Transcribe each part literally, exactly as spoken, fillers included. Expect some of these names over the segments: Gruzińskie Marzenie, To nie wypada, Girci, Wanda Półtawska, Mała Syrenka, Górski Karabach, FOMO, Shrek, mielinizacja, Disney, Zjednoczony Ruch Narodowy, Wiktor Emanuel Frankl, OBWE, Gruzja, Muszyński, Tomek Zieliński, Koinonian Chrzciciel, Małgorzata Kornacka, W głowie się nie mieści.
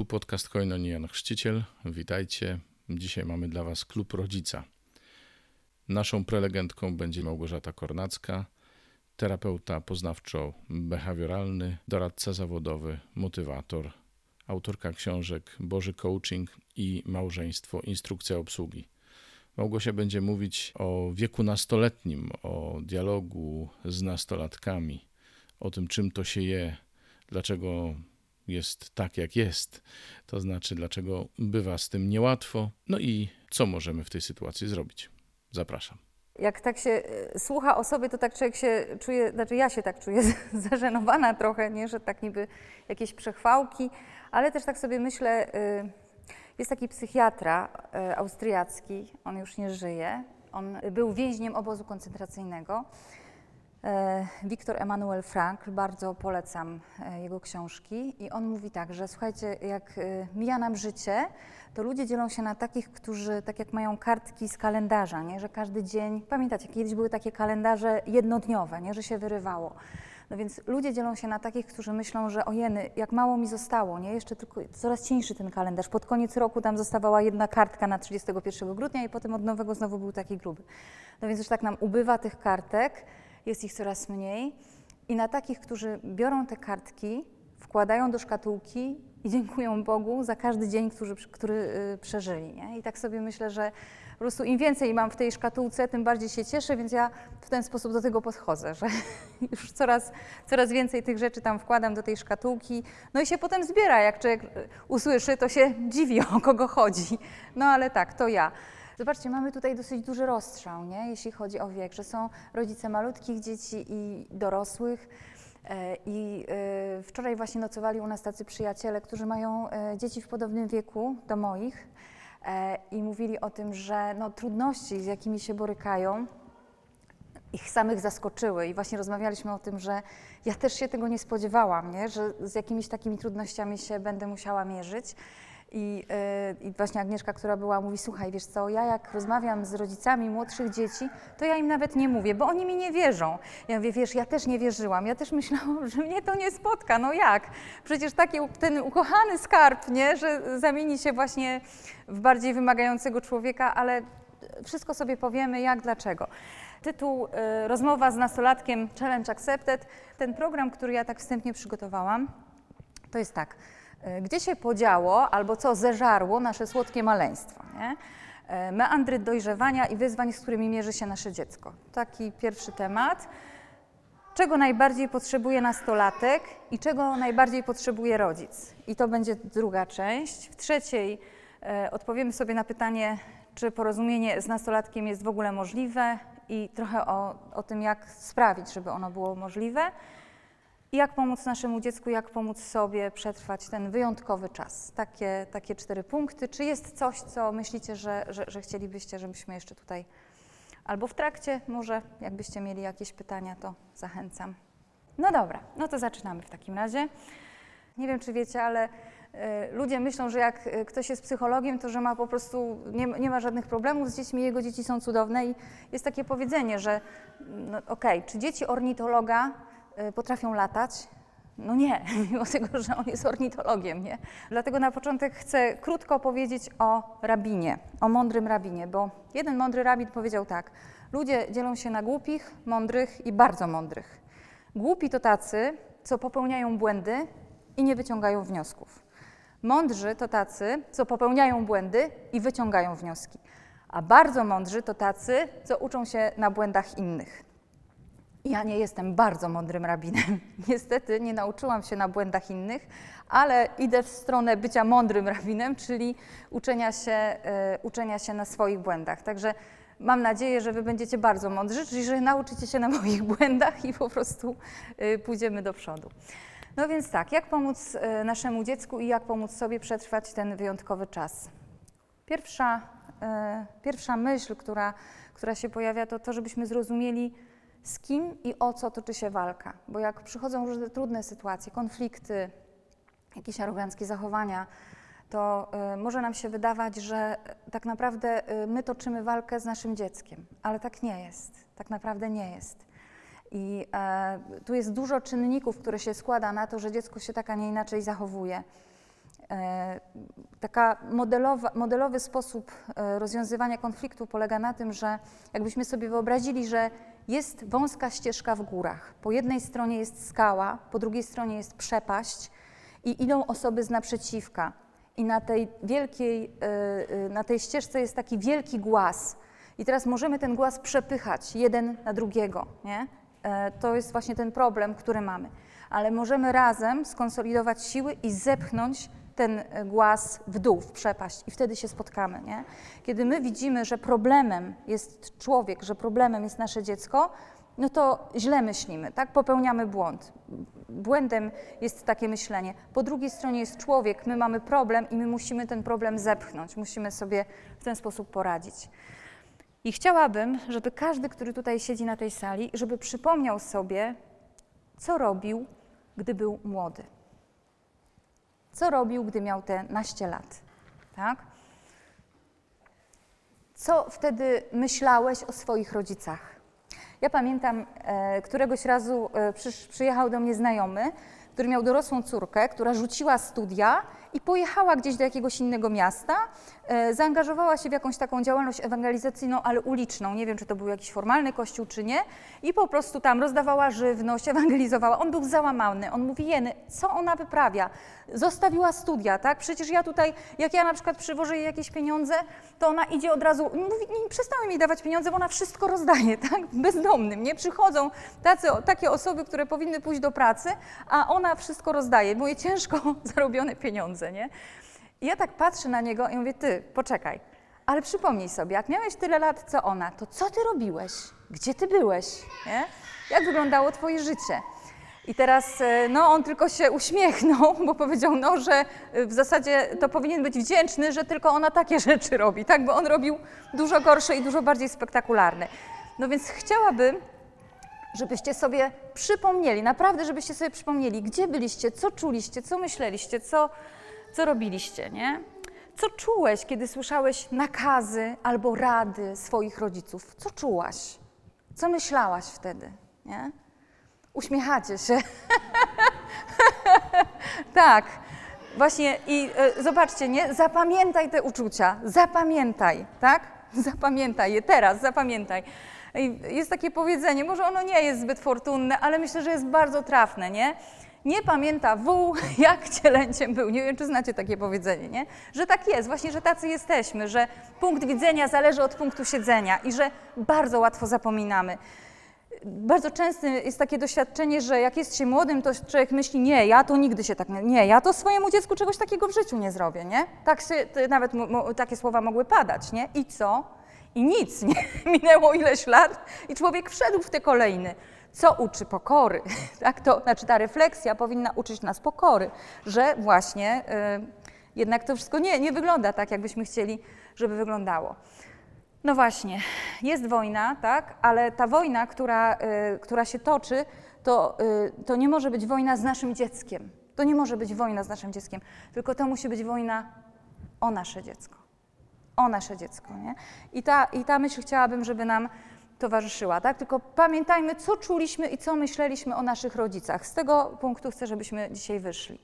Tu podcast Koinonian Chrzciciel. Witajcie. Dzisiaj mamy dla Was Klub Rodzica. Naszą prelegentką będzie Małgorzata Kornacka, terapeuta poznawczo-behawioralny, doradca zawodowy, motywator, autorka książek Boży Coaching i Małżeństwo, Instrukcja obsługi. Małgosia będzie mówić o wieku nastoletnim, o dialogu z nastolatkami, o tym, czym to się je, dlaczego jest tak, jak jest, to znaczy dlaczego bywa z tym niełatwo, no i co możemy w tej sytuacji zrobić. Zapraszam. Jak tak się słucha osoby, to tak człowiek się czuje, znaczy ja się tak czuję zażenowana trochę, nie, że tak niby jakieś przechwałki, ale też tak sobie myślę, jest taki psychiatra austriacki, on już nie żyje, on był więźniem obozu koncentracyjnego, Wiktor Emanuel Frankl, bardzo polecam jego książki i on mówi tak, że słuchajcie, jak mija nam życie, to ludzie dzielą się na takich, którzy tak jak mają kartki z kalendarza, nie? Że każdy dzień, pamiętacie, kiedyś były takie kalendarze jednodniowe, nie? Że się wyrywało. No więc ludzie dzielą się na takich, którzy myślą, że ojeny, jak mało mi zostało, nie? Jeszcze tylko coraz cieńszy ten kalendarz. Pod koniec roku tam zostawała jedna kartka na trzydziestego pierwszego grudnia i potem od nowego znowu był taki gruby. No więc już tak nam ubywa tych kartek, jest ich coraz mniej i na takich, którzy biorą te kartki, wkładają do szkatułki i dziękują Bogu za każdy dzień, który, który przeżyli. Nie? I tak sobie myślę, że po prostu im więcej mam w tej szkatułce, tym bardziej się cieszę, więc ja w ten sposób do tego podchodzę, że już coraz, coraz więcej tych rzeczy tam wkładam do tej szkatułki, no i się potem zbiera, jak człowiek usłyszy, to się dziwi, o kogo chodzi, no ale tak, to ja. Zobaczcie, mamy tutaj dosyć duży rozstrzał, nie? Jeśli chodzi o wiek, że są rodzice malutkich dzieci i dorosłych. I wczoraj właśnie nocowali u nas tacy przyjaciele, którzy mają dzieci w podobnym wieku do moich i mówili o tym, że no, trudności, z jakimi się borykają, ich samych zaskoczyły i właśnie rozmawialiśmy o tym, że ja też się tego nie spodziewałam, nie? Że z jakimiś takimi trudnościami się będę musiała mierzyć. I, yy, I właśnie Agnieszka, która była, mówi, słuchaj, wiesz co, ja jak rozmawiam z rodzicami młodszych dzieci, to ja im nawet nie mówię, bo oni mi nie wierzą. Ja mówię, wiesz, ja też nie wierzyłam, ja też myślałam, że mnie to nie spotka, no jak? Przecież taki ten ukochany skarb, nie, że zamieni się właśnie w bardziej wymagającego człowieka, ale wszystko sobie powiemy, jak, dlaczego. Tytuł yy, Rozmowa z nastolatkiem Challenge Accepted. Ten program, który ja tak wstępnie przygotowałam, to jest tak. Gdzie się podziało albo co zeżarło nasze słodkie maleństwo, nie? Meandry dojrzewania i wyzwań, z którymi mierzy się nasze dziecko. Taki pierwszy temat. Czego najbardziej potrzebuje nastolatek i czego najbardziej potrzebuje rodzic? I to będzie druga część. W trzeciej e, odpowiemy sobie na pytanie, czy porozumienie z nastolatkiem jest w ogóle możliwe i trochę o, o tym, jak sprawić, żeby ono było możliwe. I jak pomóc naszemu dziecku, jak pomóc sobie przetrwać ten wyjątkowy czas. Takie, takie cztery punkty. Czy jest coś, co myślicie, że, że, że chcielibyście, żebyśmy jeszcze tutaj, albo w trakcie może, jakbyście mieli jakieś pytania, to zachęcam. No dobra, no to zaczynamy w takim razie. Nie wiem, czy wiecie, ale y, ludzie myślą, że jak ktoś jest psychologiem, to że ma po prostu, nie, nie ma żadnych problemów z dziećmi, jego dzieci są cudowne i jest takie powiedzenie, że no, okej, okay, czy dzieci ornitologa potrafią latać? No nie, mimo tego, że on jest ornitologiem, nie? Dlatego na początek chcę krótko powiedzieć o rabinie, o mądrym rabinie, bo jeden mądry rabin powiedział tak. Ludzie dzielą się na głupich, mądrych i bardzo mądrych. Głupi to tacy, co popełniają błędy i nie wyciągają wniosków. Mądrzy to tacy, co popełniają błędy i wyciągają wnioski. A bardzo mądrzy to tacy, co uczą się na błędach innych. Ja nie jestem bardzo mądrym rabinem. Niestety nie nauczyłam się na błędach innych, ale idę w stronę bycia mądrym rabinem, czyli uczenia się, y, uczenia się na swoich błędach. Także mam nadzieję, że wy będziecie bardzo mądrzy, czyli że nauczycie się na moich błędach i po prostu y, pójdziemy do przodu. No więc tak, jak pomóc y, naszemu dziecku i jak pomóc sobie przetrwać ten wyjątkowy czas? Pierwsza, y, pierwsza myśl, która, która się pojawia, to to, żebyśmy zrozumieli, z kim i o co toczy się walka, bo jak przychodzą różne trudne sytuacje, konflikty, jakieś aroganckie zachowania, to y, może nam się wydawać, że tak naprawdę y, my toczymy walkę z naszym dzieckiem, ale tak nie jest, tak naprawdę nie jest. I y, tu jest dużo czynników, które się składa na to, że dziecko się tak, a nie inaczej zachowuje. Taka modelowa, modelowy sposób rozwiązywania konfliktu polega na tym, że jakbyśmy sobie wyobrazili, że jest wąska ścieżka w górach. Po jednej stronie jest skała, po drugiej stronie jest przepaść i idą osoby z naprzeciwka. I na tej wielkiej, na tej ścieżce jest taki wielki głaz. I teraz możemy ten głaz przepychać jeden na drugiego, nie? To jest właśnie ten problem, który mamy. Ale możemy razem skonsolidować siły i zepchnąć ten głaz w dół, w przepaść i wtedy się spotkamy, nie? Kiedy my widzimy, że problemem jest człowiek, że problemem jest nasze dziecko, no to źle myślimy, tak? Popełniamy błąd. Błędem jest takie myślenie. Po drugiej stronie jest człowiek, my mamy problem i my musimy ten problem zepchnąć, musimy sobie w ten sposób poradzić. I chciałabym, żeby każdy, który tutaj siedzi na tej sali, żeby przypomniał sobie, co robił, gdy był młody. Co robił, gdy miał te naście lat, tak? Co wtedy myślałeś o swoich rodzicach? Ja pamiętam, e, któregoś razu e, przy, przyjechał do mnie znajomy, który miał dorosłą córkę, która rzuciła studia i pojechała gdzieś do jakiegoś innego miasta, e, zaangażowała się w jakąś taką działalność ewangelizacyjną, ale uliczną, nie wiem, czy to był jakiś formalny kościół, czy nie, i po prostu tam rozdawała żywność, ewangelizowała. On był załamany, on mówi, jeny, co ona wyprawia? Zostawiła studia, tak? Przecież ja tutaj, jak ja na przykład przywożę jej jakieś pieniądze, to ona idzie od razu, mówi, nie, przestały mi dawać pieniądze, bo ona wszystko rozdaje, tak? Bezdomnym, nie? Przychodzą tacy, takie osoby, które powinny pójść do pracy, a ona wszystko rozdaje, moje ciężko zarobione pieniądze, nie? I ja tak patrzę na niego i mówię, ty, poczekaj, ale przypomnij sobie, jak miałeś tyle lat, co ona, to co ty robiłeś? Gdzie ty byłeś? Nie? Jak wyglądało twoje życie? I teraz, no, on tylko się uśmiechnął, bo powiedział, no, że w zasadzie to powinien być wdzięczny, że tylko ona takie rzeczy robi, tak? Bo on robił dużo gorsze i dużo bardziej spektakularne. No więc chciałabym, żebyście sobie przypomnieli, naprawdę, żebyście sobie przypomnieli, gdzie byliście, co czuliście, co myśleliście, co, co robiliście, nie? Co czułeś, kiedy słyszałeś nakazy albo rady swoich rodziców? Co czułaś? Co myślałaś wtedy, nie? Uśmiechacie się. Tak, właśnie i y, zobaczcie, nie? Zapamiętaj te uczucia, zapamiętaj, tak? Zapamiętaj je teraz, zapamiętaj. Jest takie powiedzenie, może ono nie jest zbyt fortunne, ale myślę, że jest bardzo trafne, nie? Nie pamięta wół, jak cielęciem był. Nie wiem, czy znacie takie powiedzenie, nie? Że tak jest, właśnie, że tacy jesteśmy, że punkt widzenia zależy od punktu siedzenia i że bardzo łatwo zapominamy. Bardzo często jest takie doświadczenie, że jak jest się młodym, to człowiek myśli, nie, ja to nigdy się tak nie... Nie, ja to swojemu dziecku czegoś takiego w życiu nie zrobię, nie? Tak się, nawet takie słowa mogły padać, nie? I co? I nic, nie? Minęło ileś lat i człowiek wszedł w te kolejne. Co uczy pokory? Tak, to znaczy ta refleksja powinna uczyć nas pokory, że właśnie y, jednak to wszystko nie, nie wygląda tak, jakbyśmy chcieli, żeby wyglądało. No właśnie, jest wojna, tak, ale ta wojna, która, y, która się toczy, to, y, to nie może być wojna z naszym dzieckiem. To nie może być wojna z naszym dzieckiem, tylko to musi być wojna o nasze dziecko. O nasze dziecko, nie? I ta, i ta myśl chciałabym, żeby nam towarzyszyła, tak? Tylko pamiętajmy, co czuliśmy i co myśleliśmy o naszych rodzicach. Z tego punktu chcę, żebyśmy dzisiaj wyszli.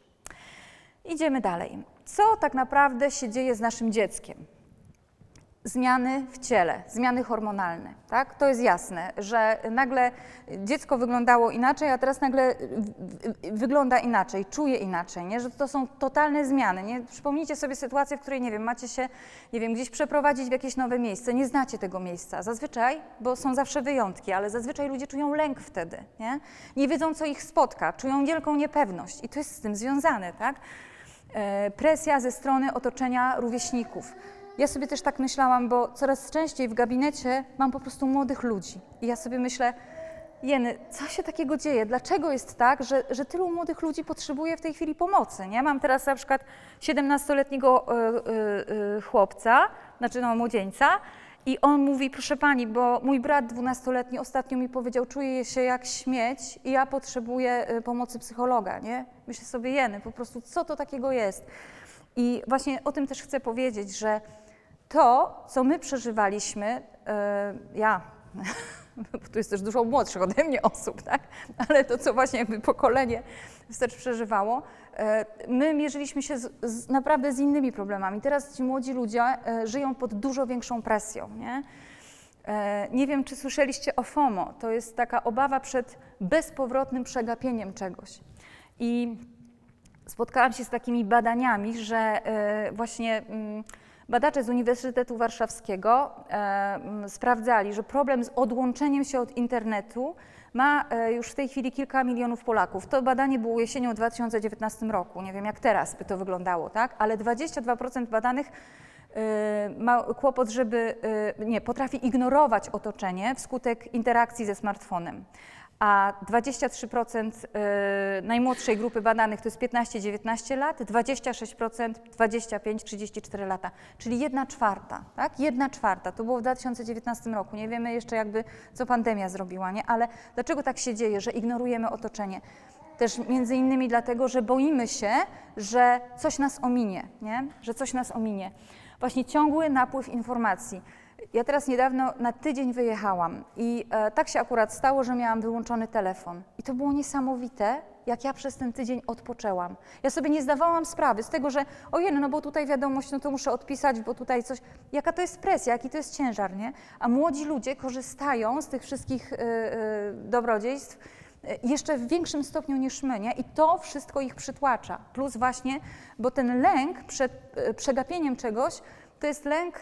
Idziemy dalej. Co tak naprawdę się dzieje z naszym dzieckiem? Zmiany w ciele, zmiany hormonalne, tak? To jest jasne, że nagle dziecko wyglądało inaczej, a teraz nagle wygląda inaczej, czuje inaczej, nie? Że to są totalne zmiany, nie? Przypomnijcie sobie sytuację, w której, nie wiem, macie się, nie wiem, gdzieś przeprowadzić w jakieś nowe miejsce, nie znacie tego miejsca, zazwyczaj, bo są zawsze wyjątki, ale zazwyczaj ludzie czują lęk wtedy, nie? Nie wiedzą, co ich spotka, czują wielką niepewność i to jest z tym związane, tak? E, presja ze strony otoczenia rówieśników. Ja sobie też tak myślałam, bo coraz częściej w gabinecie mam po prostu młodych ludzi i ja sobie myślę, jeny, co się takiego dzieje? Dlaczego jest tak, że, że tylu młodych ludzi potrzebuje w tej chwili pomocy, nie? Mam teraz na przykład siedemnastoletniego y, y, chłopca, znaczy no młodzieńca i on mówi, proszę pani, bo mój brat dwunastoletni ostatnio mi powiedział, czuję się jak śmieć i ja potrzebuję pomocy psychologa, nie? Myślę sobie, jeny, po prostu co to takiego jest? I właśnie o tym też chcę powiedzieć, że to, co my przeżywaliśmy, yy, ja tu jest też dużo młodszych ode mnie osób, tak? Ale to, co właśnie jakby pokolenie wstecz przeżywało, my mierzyliśmy się z, z, naprawdę z innymi problemami. Teraz ci młodzi ludzie żyją pod dużo większą presją, nie? Nie wiem, czy słyszeliście o FOMO. To jest taka obawa przed bezpowrotnym przegapieniem czegoś. I spotkałam się z takimi badaniami, że właśnie badacze z Uniwersytetu Warszawskiego sprawdzali, że problem z odłączeniem się od internetu ma już w tej chwili kilka milionów Polaków. To badanie było jesienią dwa tysiące dziewiętnastego roku. Nie wiem, jak teraz by to wyglądało, tak? Ale dwadzieścia dwa procent badanych ma kłopot, żeby, nie, potrafi ignorować otoczenie wskutek interakcji ze smartfonem. A dwadzieścia trzy procent najmłodszej grupy badanych to jest piętnaście dziewiętnaście lat, dwadzieścia sześć procent dwadzieścia pięć trzydzieści cztery lata, czyli jedna czwarta, tak? Jedna czwarta, to było w dwa tysiące dziewiętnastego roku, nie wiemy jeszcze jakby co pandemia zrobiła, nie? Ale dlaczego tak się dzieje, że ignorujemy otoczenie? Też między innymi dlatego, że boimy się, że coś nas ominie, nie? Że coś nas ominie. Właśnie ciągły napływ informacji. Ja teraz niedawno na tydzień wyjechałam i e, tak się akurat stało, że miałam wyłączony telefon. I to było niesamowite, jak ja przez ten tydzień odpoczęłam. Ja sobie nie zdawałam sprawy z tego, że ojej, no bo tutaj wiadomość, no to muszę odpisać, bo tutaj coś. Jaka to jest presja, jaki to jest ciężar, nie? A młodzi ludzie korzystają z tych wszystkich y, y, dobrodziejstw y, jeszcze w większym stopniu niż my, nie? I to wszystko ich przytłacza. Plus właśnie, bo ten lęk przed y, przegapieniem czegoś, to jest lęk,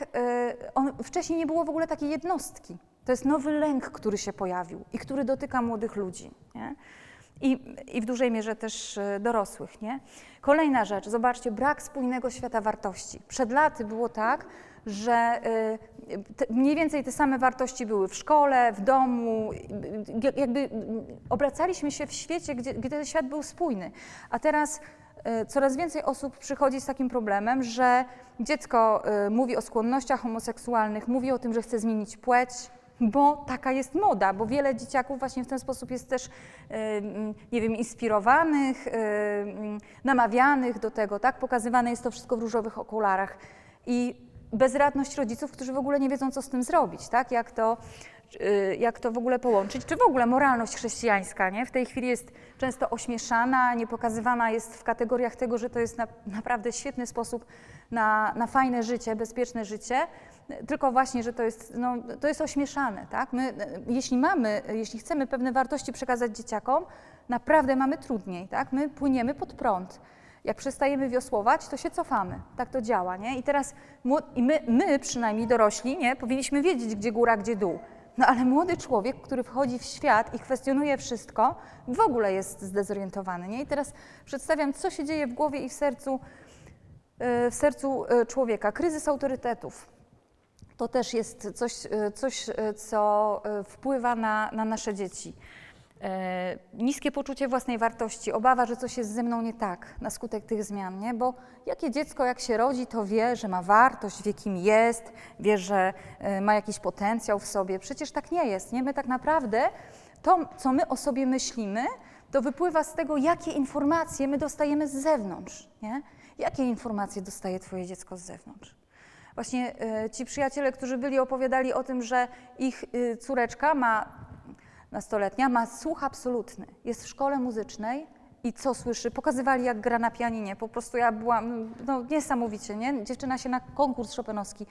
on, wcześniej nie było w ogóle takiej jednostki. To jest nowy lęk, który się pojawił i który dotyka młodych ludzi, nie? I, i w dużej mierze też dorosłych, nie? Kolejna rzecz, zobaczcie, brak spójnego świata wartości. Przed laty było tak, że te, mniej więcej te same wartości były w szkole, w domu, jakby obracaliśmy się w świecie, gdzie, gdzie ten świat był spójny, a teraz coraz więcej osób przychodzi z takim problemem, że dziecko mówi o skłonnościach homoseksualnych, mówi o tym, że chce zmienić płeć, bo taka jest moda, bo wiele dzieciaków właśnie w ten sposób jest też, nie wiem, inspirowanych, namawianych do tego, tak? Pokazywane jest to wszystko w różowych okularach i bezradność rodziców, którzy w ogóle nie wiedzą, co z tym zrobić, tak? Jak to, jak to w ogóle połączyć, czy w ogóle moralność chrześcijańska, nie? W tej chwili jest często ośmieszana, nie pokazywana jest w kategoriach tego, że to jest na, naprawdę świetny sposób na, na fajne życie, bezpieczne życie, tylko właśnie, że to jest, no, to jest ośmieszane, tak? My, jeśli mamy, jeśli chcemy pewne wartości przekazać dzieciakom, naprawdę mamy trudniej, tak? My płyniemy pod prąd. Jak przestajemy wiosłować, to się cofamy. Tak to działa, nie? I teraz i my, my, przynajmniej dorośli, nie? Powinniśmy wiedzieć, gdzie góra, gdzie dół. No ale młody człowiek, który wchodzi w świat i kwestionuje wszystko, w ogóle jest zdezorientowany, nie? I teraz przedstawiam, co się dzieje w głowie i w sercu, w sercu człowieka. Kryzys autorytetów. To też jest coś, coś co wpływa na, na nasze dzieci. Niskie poczucie własnej wartości, obawa, że coś jest ze mną nie tak na skutek tych zmian, nie? Bo jakie dziecko, jak się rodzi, to wie, że ma wartość, wie, kim jest, wie, że ma jakiś potencjał w sobie. Przecież tak nie jest, nie? My tak naprawdę to, co my o sobie myślimy, to wypływa z tego, jakie informacje my dostajemy z zewnątrz, nie? Jakie informacje dostaje twoje dziecko z zewnątrz? Właśnie ci przyjaciele, którzy byli, opowiadali o tym, że ich córeczka ma nastoletnia, ma słuch absolutny, jest w szkole muzycznej i co słyszy? Pokazywali, jak gra na pianinie, po prostu ja byłam, no niesamowicie, nie? Dziewczyna się na konkurs chopinowski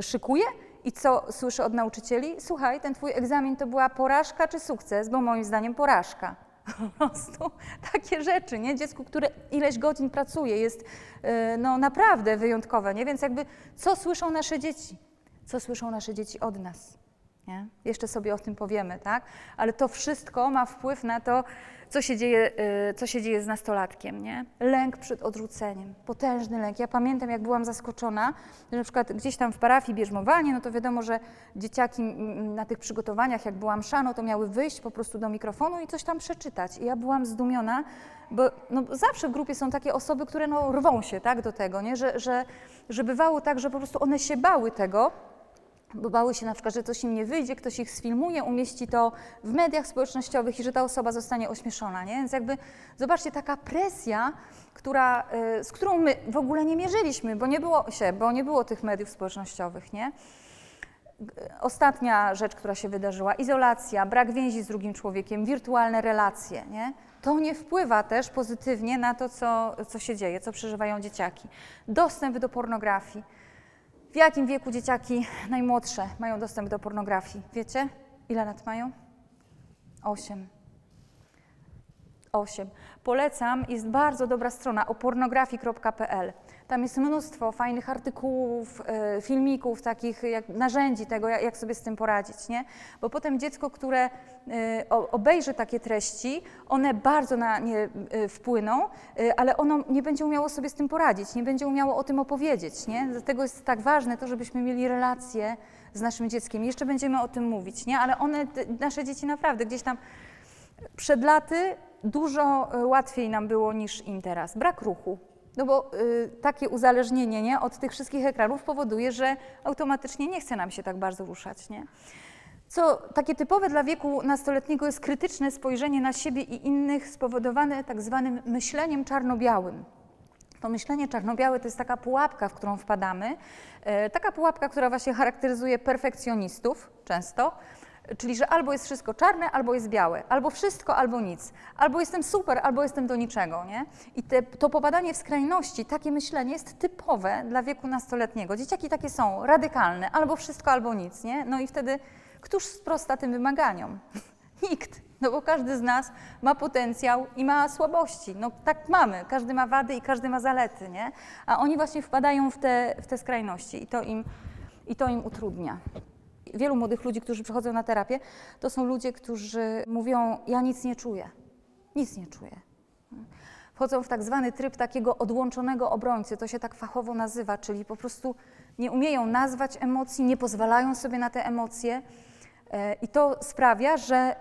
szykuje i co słyszy od nauczycieli? Słuchaj, ten twój egzamin to była porażka czy sukces, bo moim zdaniem porażka. Po prostu takie rzeczy, nie? Dziecku, które ileś godzin pracuje, jest no naprawdę wyjątkowe, nie? Więc jakby co słyszą nasze dzieci? Co słyszą nasze dzieci od nas? Nie? Jeszcze sobie o tym powiemy, tak? Ale to wszystko ma wpływ na to, co się dzieje, co się dzieje z nastolatkiem, nie? Lęk przed odrzuceniem, potężny lęk. Ja pamiętam, jak byłam zaskoczona, że na przykład gdzieś tam w parafii bierzmowanie, no to wiadomo, że dzieciaki na tych przygotowaniach, jak była msza, no to miały wyjść po prostu do mikrofonu i coś tam przeczytać. I ja byłam zdumiona, bo no, zawsze w grupie są takie osoby, które no, rwą się tak do tego, nie? Że, że, że bywało tak, że po prostu one się bały tego, bo bały się na przykład, że coś im nie wyjdzie, ktoś ich sfilmuje, umieści to w mediach społecznościowych i że ta osoba zostanie ośmieszona, nie? Więc jakby, zobaczcie, taka presja, która, z którą my w ogóle nie mierzyliśmy, bo nie było się, bo nie było tych mediów społecznościowych, nie? Ostatnia rzecz, która się wydarzyła, izolacja, brak więzi z drugim człowiekiem, wirtualne relacje, nie? To nie wpływa też pozytywnie na to, co, co się dzieje, co przeżywają dzieciaki. Dostęp do pornografii. W jakim wieku dzieciaki najmłodsze mają dostęp do pornografii? Wiecie, ile lat mają? Osiem. Osiem. Polecam, jest bardzo dobra strona o pornografii kropka p l. Tam jest mnóstwo fajnych artykułów, filmików, takich jak narzędzi tego, jak sobie z tym poradzić, nie? Bo potem dziecko, które obejrzy takie treści, one bardzo na nie wpłyną, ale ono nie będzie umiało sobie z tym poradzić, nie będzie umiało o tym opowiedzieć, nie? Dlatego jest tak ważne to, żebyśmy mieli relacje z naszym dzieckiem. Jeszcze będziemy o tym mówić, nie? Ale one, nasze dzieci naprawdę gdzieś tam przed laty dużo łatwiej nam było niż im teraz. Brak ruchu. No bo y, takie uzależnienie, nie, od tych wszystkich ekranów powoduje, że automatycznie nie chce nam się tak bardzo ruszać, nie? Co takie typowe dla wieku nastoletniego jest krytyczne spojrzenie na siebie i innych spowodowane tak zwanym myśleniem czarno-białym. To myślenie czarno-białe to jest taka pułapka, w którą wpadamy. Y, taka pułapka, która właśnie charakteryzuje perfekcjonistów często. Czyli, że albo jest wszystko czarne, albo jest białe, albo wszystko, albo nic, albo jestem super, albo jestem do niczego, nie? I te, to popadanie w skrajności, takie myślenie jest typowe dla wieku nastoletniego. Dzieciaki takie są, radykalne, albo wszystko, albo nic, nie? No i wtedy któż sprosta tym wymaganiom? Nikt, no bo każdy z nas ma potencjał i ma słabości, no tak mamy, każdy ma wady i każdy ma zalety, nie? A oni właśnie wpadają w te, w te skrajności i to im, i to im utrudnia. Wielu młodych ludzi, którzy przychodzą na terapię, to są ludzie, którzy mówią, ja nic nie czuję, nic nie czuję. Wchodzą w tak zwany tryb takiego odłączonego obrońcy, to się tak fachowo nazywa, czyli po prostu nie umieją nazwać emocji, nie pozwalają sobie na te emocje i to sprawia, że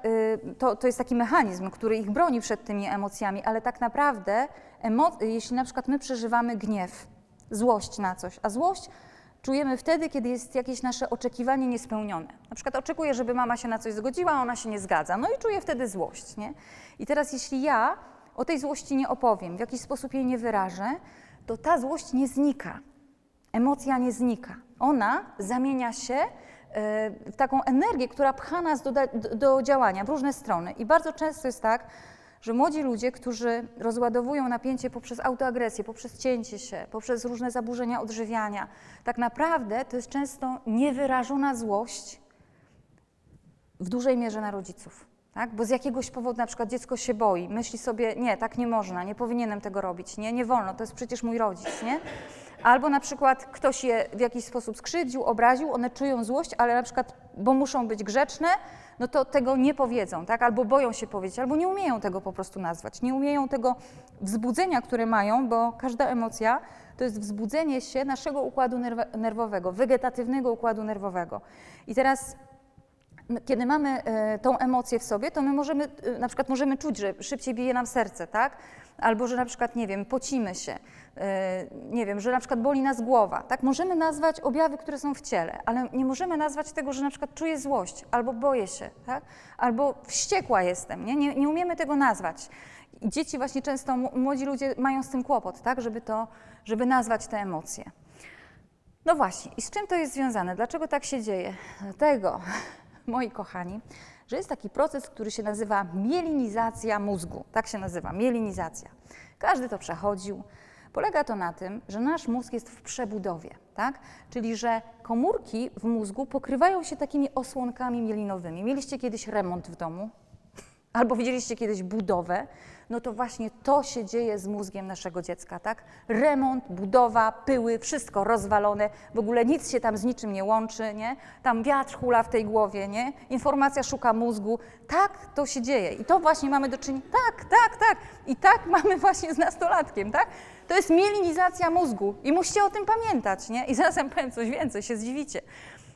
to, to jest taki mechanizm, który ich broni przed tymi emocjami, ale tak naprawdę, emo- jeśli na przykład my przeżywamy gniew, złość na coś, a złość czujemy wtedy, kiedy jest jakieś nasze oczekiwanie niespełnione. Na przykład oczekuję, żeby mama się na coś zgodziła, a ona się nie zgadza. No i czuję wtedy złość, nie? I teraz jeśli ja o tej złości nie opowiem, w jakiś sposób jej nie wyrażę, to ta złość nie znika. Emocja nie znika. Ona zamienia się w taką energię, która pcha nas do, do działania w różne strony. I bardzo często jest tak, że młodzi ludzie, którzy rozładowują napięcie poprzez autoagresję, poprzez cięcie się, poprzez różne zaburzenia odżywiania, tak naprawdę to jest często niewyrażona złość w dużej mierze na rodziców, tak? Bo z jakiegoś powodu na przykład dziecko się boi, myśli sobie, nie, tak nie można, nie powinienem tego robić, nie, nie wolno, to jest przecież mój rodzic, nie? Albo na przykład ktoś je w jakiś sposób skrzywdził, obraził, one czują złość, ale na przykład, bo muszą być grzeczne, no to tego nie powiedzą, tak? Albo boją się powiedzieć, albo nie umieją tego po prostu nazwać, nie umieją tego wzbudzenia, które mają, bo każda emocja to jest wzbudzenie się naszego układu nerwowego, wegetatywnego układu nerwowego. I teraz, kiedy mamy tą emocję w sobie, to my możemy, na przykład możemy czuć, że szybciej bije nam serce, tak? Albo, że na przykład, nie wiem, pocimy się, nie wiem, że na przykład boli nas głowa, tak? Możemy nazwać objawy, które są w ciele, ale nie możemy nazwać tego, że na przykład czuję złość, albo boję się, tak? Albo wściekła jestem, nie? Nie, nie umiemy tego nazwać. I dzieci właśnie często, młodzi ludzie mają z tym kłopot, tak? Żeby to, żeby nazwać te emocje. No właśnie, i z czym to jest związane? Dlaczego tak się dzieje? Dlatego, moi kochani, że jest taki proces, który się nazywa mielinizacja mózgu. Tak się nazywa, mielinizacja. Każdy to przechodził. Polega to na tym, że nasz mózg jest w przebudowie, tak? Czyli, że komórki w mózgu pokrywają się takimi osłonkami mielinowymi. Mieliście kiedyś remont w domu? Albo widzieliście kiedyś budowę? No to właśnie to się dzieje z mózgiem naszego dziecka, tak? Remont, budowa, pyły, wszystko rozwalone, w ogóle nic się tam z niczym nie łączy, nie? Tam wiatr hula w tej głowie, nie? Informacja szuka mózgu. Tak to się dzieje i to właśnie mamy do czynienia, tak, tak, tak. I tak mamy właśnie z nastolatkiem, tak? To jest mielinizacja mózgu i musicie o tym pamiętać, nie? I zaraz wam powiem coś więcej, się zdziwicie.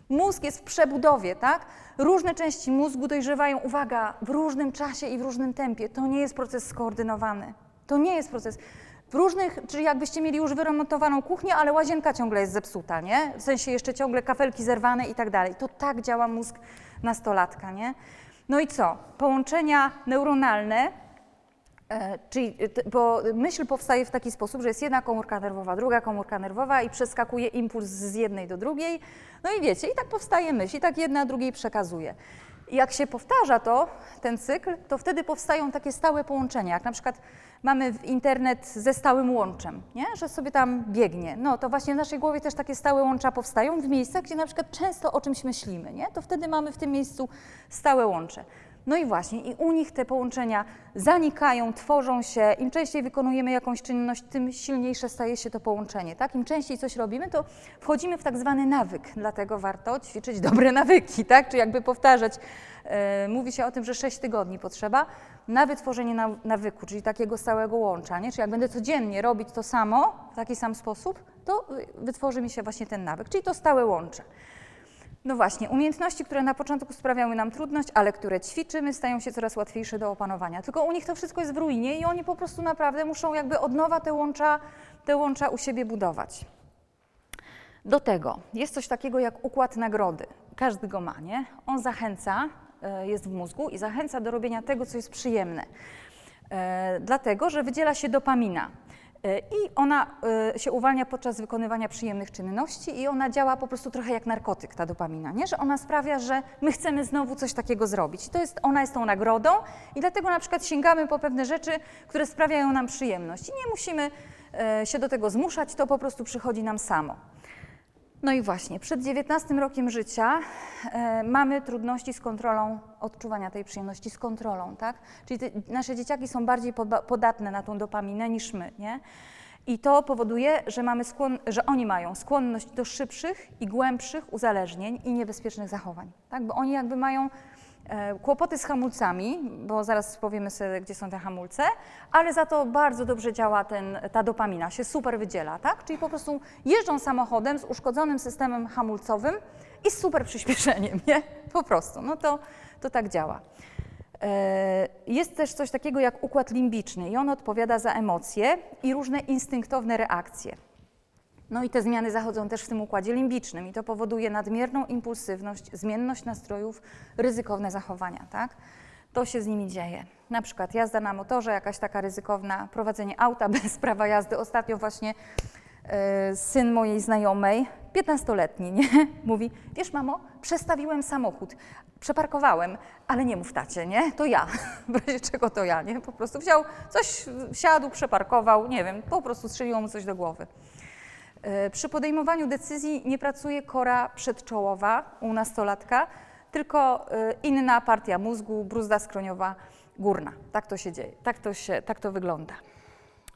Mózg jest w przebudowie, tak? Różne części mózgu dojrzewają, uwaga, w różnym czasie i w różnym tempie. To nie jest proces skoordynowany. To nie jest proces w różnych, czyli jakbyście mieli już wyremontowaną kuchnię, ale łazienka ciągle jest zepsuta, nie? W sensie jeszcze ciągle kafelki zerwane i tak dalej. To tak działa mózg nastolatka, nie? No i co? Połączenia neuronalne Czyli, bo myśl powstaje w taki sposób, że jest jedna komórka nerwowa, druga komórka nerwowa i przeskakuje impuls z jednej do drugiej. No i wiecie, i tak powstaje myśl, i tak jedna drugiej przekazuje. I jak się powtarza to, ten cykl, to wtedy powstają takie stałe połączenia, jak na przykład mamy internet ze stałym łączem, nie? Że sobie tam biegnie. No to właśnie w naszej głowie też takie stałe łącza powstają w miejscach, gdzie na przykład często o czymś myślimy, nie? To wtedy mamy w tym miejscu stałe łącze. No i właśnie, i u nich te połączenia zanikają, tworzą się, im częściej wykonujemy jakąś czynność, tym silniejsze staje się to połączenie, tak? Im częściej coś robimy, to wchodzimy w tak zwany nawyk, dlatego warto ćwiczyć dobre nawyki, tak? Czy jakby powtarzać, e, mówi się o tym, że sześć tygodni potrzeba na wytworzenie na, nawyku, czyli takiego stałego łącza, nie? Czyli jak będę codziennie robić to samo, w taki sam sposób, to wytworzy mi się właśnie ten nawyk, czyli to stałe łącze. No właśnie, umiejętności, które na początku sprawiały nam trudność, ale które ćwiczymy, stają się coraz łatwiejsze do opanowania. Tylko u nich to wszystko jest w ruinie i oni po prostu naprawdę muszą jakby od nowa te łącza, te łącza u siebie budować. Do tego jest coś takiego jak układ nagrody. Każdy go ma, nie? On zachęca, jest w mózgu i zachęca do robienia tego, co jest przyjemne. Dlatego, że wydziela się dopamina. I ona się uwalnia podczas wykonywania przyjemnych czynności i ona działa po prostu trochę jak narkotyk, ta dopamina, nie? Że ona sprawia, że my chcemy znowu coś takiego zrobić. To jest, ona jest tą nagrodą i dlatego na przykład sięgamy po pewne rzeczy, które sprawiają nam przyjemność. I nie musimy się do tego zmuszać, to po prostu przychodzi nam samo. No i właśnie, przed dziewiętnastym rokiem życia e, mamy trudności z kontrolą odczuwania tej przyjemności, z kontrolą, tak? Czyli te, nasze dzieciaki są bardziej poda- podatne na tą dopaminę niż my, nie? I to powoduje, że, mamy skłon- że oni mają skłonność do szybszych i głębszych uzależnień i niebezpiecznych zachowań, tak? Bo oni jakby mają e, kłopoty z hamulcami, bo zaraz powiemy sobie, gdzie są te hamulce, ale za to bardzo dobrze działa ten, ta dopamina, się super wydziela, tak? Czyli po prostu jeżdżą samochodem z uszkodzonym systemem hamulcowym i z super przyspieszeniem, nie? Po prostu, no to, to tak działa. Jest też coś takiego jak układ limbiczny i on odpowiada za emocje i różne instynktowne reakcje. No i te zmiany zachodzą też w tym układzie limbicznym i to powoduje nadmierną impulsywność, zmienność nastrojów, ryzykowne zachowania, tak? To się z nimi dzieje. Na przykład jazda na motorze, jakaś taka ryzykowna, prowadzenie auta bez prawa jazdy. Ostatnio właśnie yy, syn mojej znajomej, piętnastoletni, nie? Mówi, wiesz mamo, przestawiłem samochód, przeparkowałem, ale nie mów tacie, nie? To ja, w razie czego to ja, nie? Po prostu wziął coś, siadł, przeparkował, nie wiem, po prostu strzeliło mu coś do głowy. Yy, przy podejmowaniu decyzji nie pracuje kora przedczołowa u nastolatka, tylko inna partia mózgu, bruzda skroniowa górna. Tak to się dzieje, tak to, się, tak to wygląda.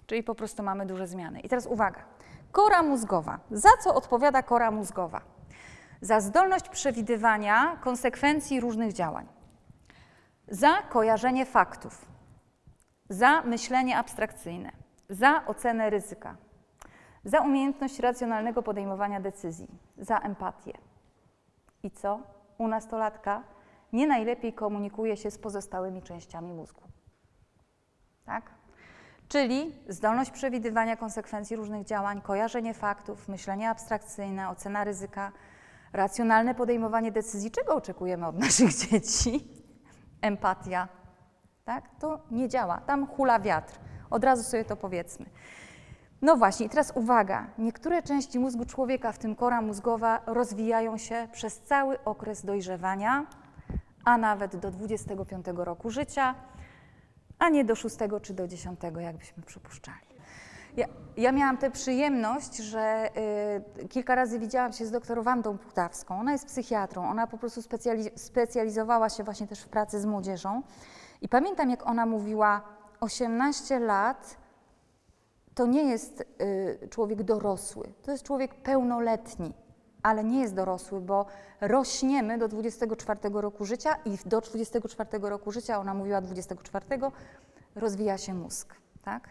Czyli po prostu mamy duże zmiany. I teraz uwaga, kora mózgowa. Za co odpowiada kora mózgowa? Za zdolność przewidywania konsekwencji różnych działań. Za kojarzenie faktów. Za myślenie abstrakcyjne. Za ocenę ryzyka. Za umiejętność racjonalnego podejmowania decyzji. Za empatię. I co? U nastolatka nie najlepiej komunikuje się z pozostałymi częściami mózgu, tak? Czyli zdolność przewidywania konsekwencji różnych działań, kojarzenie faktów, myślenie abstrakcyjne, ocena ryzyka, racjonalne podejmowanie decyzji, czego oczekujemy od naszych dzieci, empatia, tak? To nie działa, tam hula wiatr, od razu sobie to powiedzmy. No właśnie, i teraz uwaga, niektóre części mózgu człowieka, w tym kora mózgowa, rozwijają się przez cały okres dojrzewania, a nawet do dwudziestego piątego roku życia, a nie do szóstego czy do dziesiątego, jakbyśmy przypuszczali. Ja, ja miałam tę przyjemność, że y, kilka razy widziałam się z doktor Wandą Półtawską, ona jest psychiatrą, ona po prostu specjali- specjalizowała się właśnie też w pracy z młodzieżą i pamiętam, jak ona mówiła, osiemnaście lat, to nie jest y, człowiek dorosły, to jest człowiek pełnoletni, ale nie jest dorosły, bo rośniemy do dwudziestego czwartego roku życia i do dwudziestego czwartego roku życia, ona mówiła dwudziestego czwartego, rozwija się mózg, tak?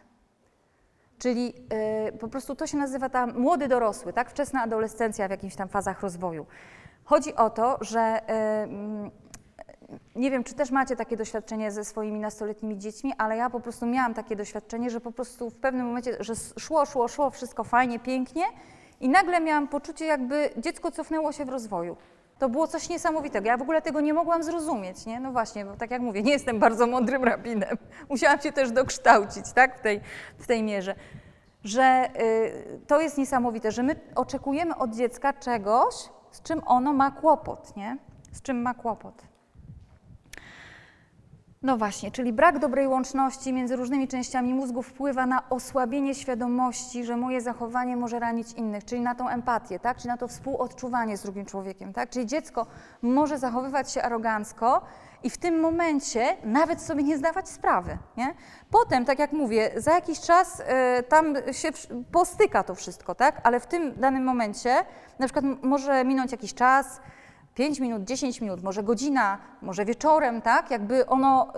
Czyli y, po prostu to się nazywa ta młody dorosły, tak? Wczesna adolescencja w jakichś tam fazach rozwoju. Chodzi o to, że y, nie wiem, czy też macie takie doświadczenie ze swoimi nastoletnimi dziećmi, ale ja po prostu miałam takie doświadczenie, że po prostu w pewnym momencie, że szło, szło, szło, wszystko fajnie, pięknie i nagle miałam poczucie, jakby dziecko cofnęło się w rozwoju. To było coś niesamowitego. Ja w ogóle tego nie mogłam zrozumieć, nie? No właśnie, bo tak jak mówię, nie jestem bardzo mądrym rabinem. Musiałam się też dokształcić, tak, w tej, w tej mierze. Że y, to jest niesamowite, że my oczekujemy od dziecka czegoś, z czym ono ma kłopot, nie? Z czym ma kłopot. No właśnie, czyli brak dobrej łączności między różnymi częściami mózgu wpływa na osłabienie świadomości, że moje zachowanie może ranić innych, czyli na tą empatię, tak? Czyli na to współodczuwanie z drugim człowiekiem, tak? Czyli dziecko może zachowywać się arogancko i w tym momencie nawet sobie nie zdawać sprawy, nie? Potem, tak jak mówię, za jakiś czas y, tam się postyka to wszystko, tak? Ale w tym danym momencie na przykład może minąć jakiś czas, pięć minut, dziesięć minut, może godzina, może wieczorem, tak? Jakby ono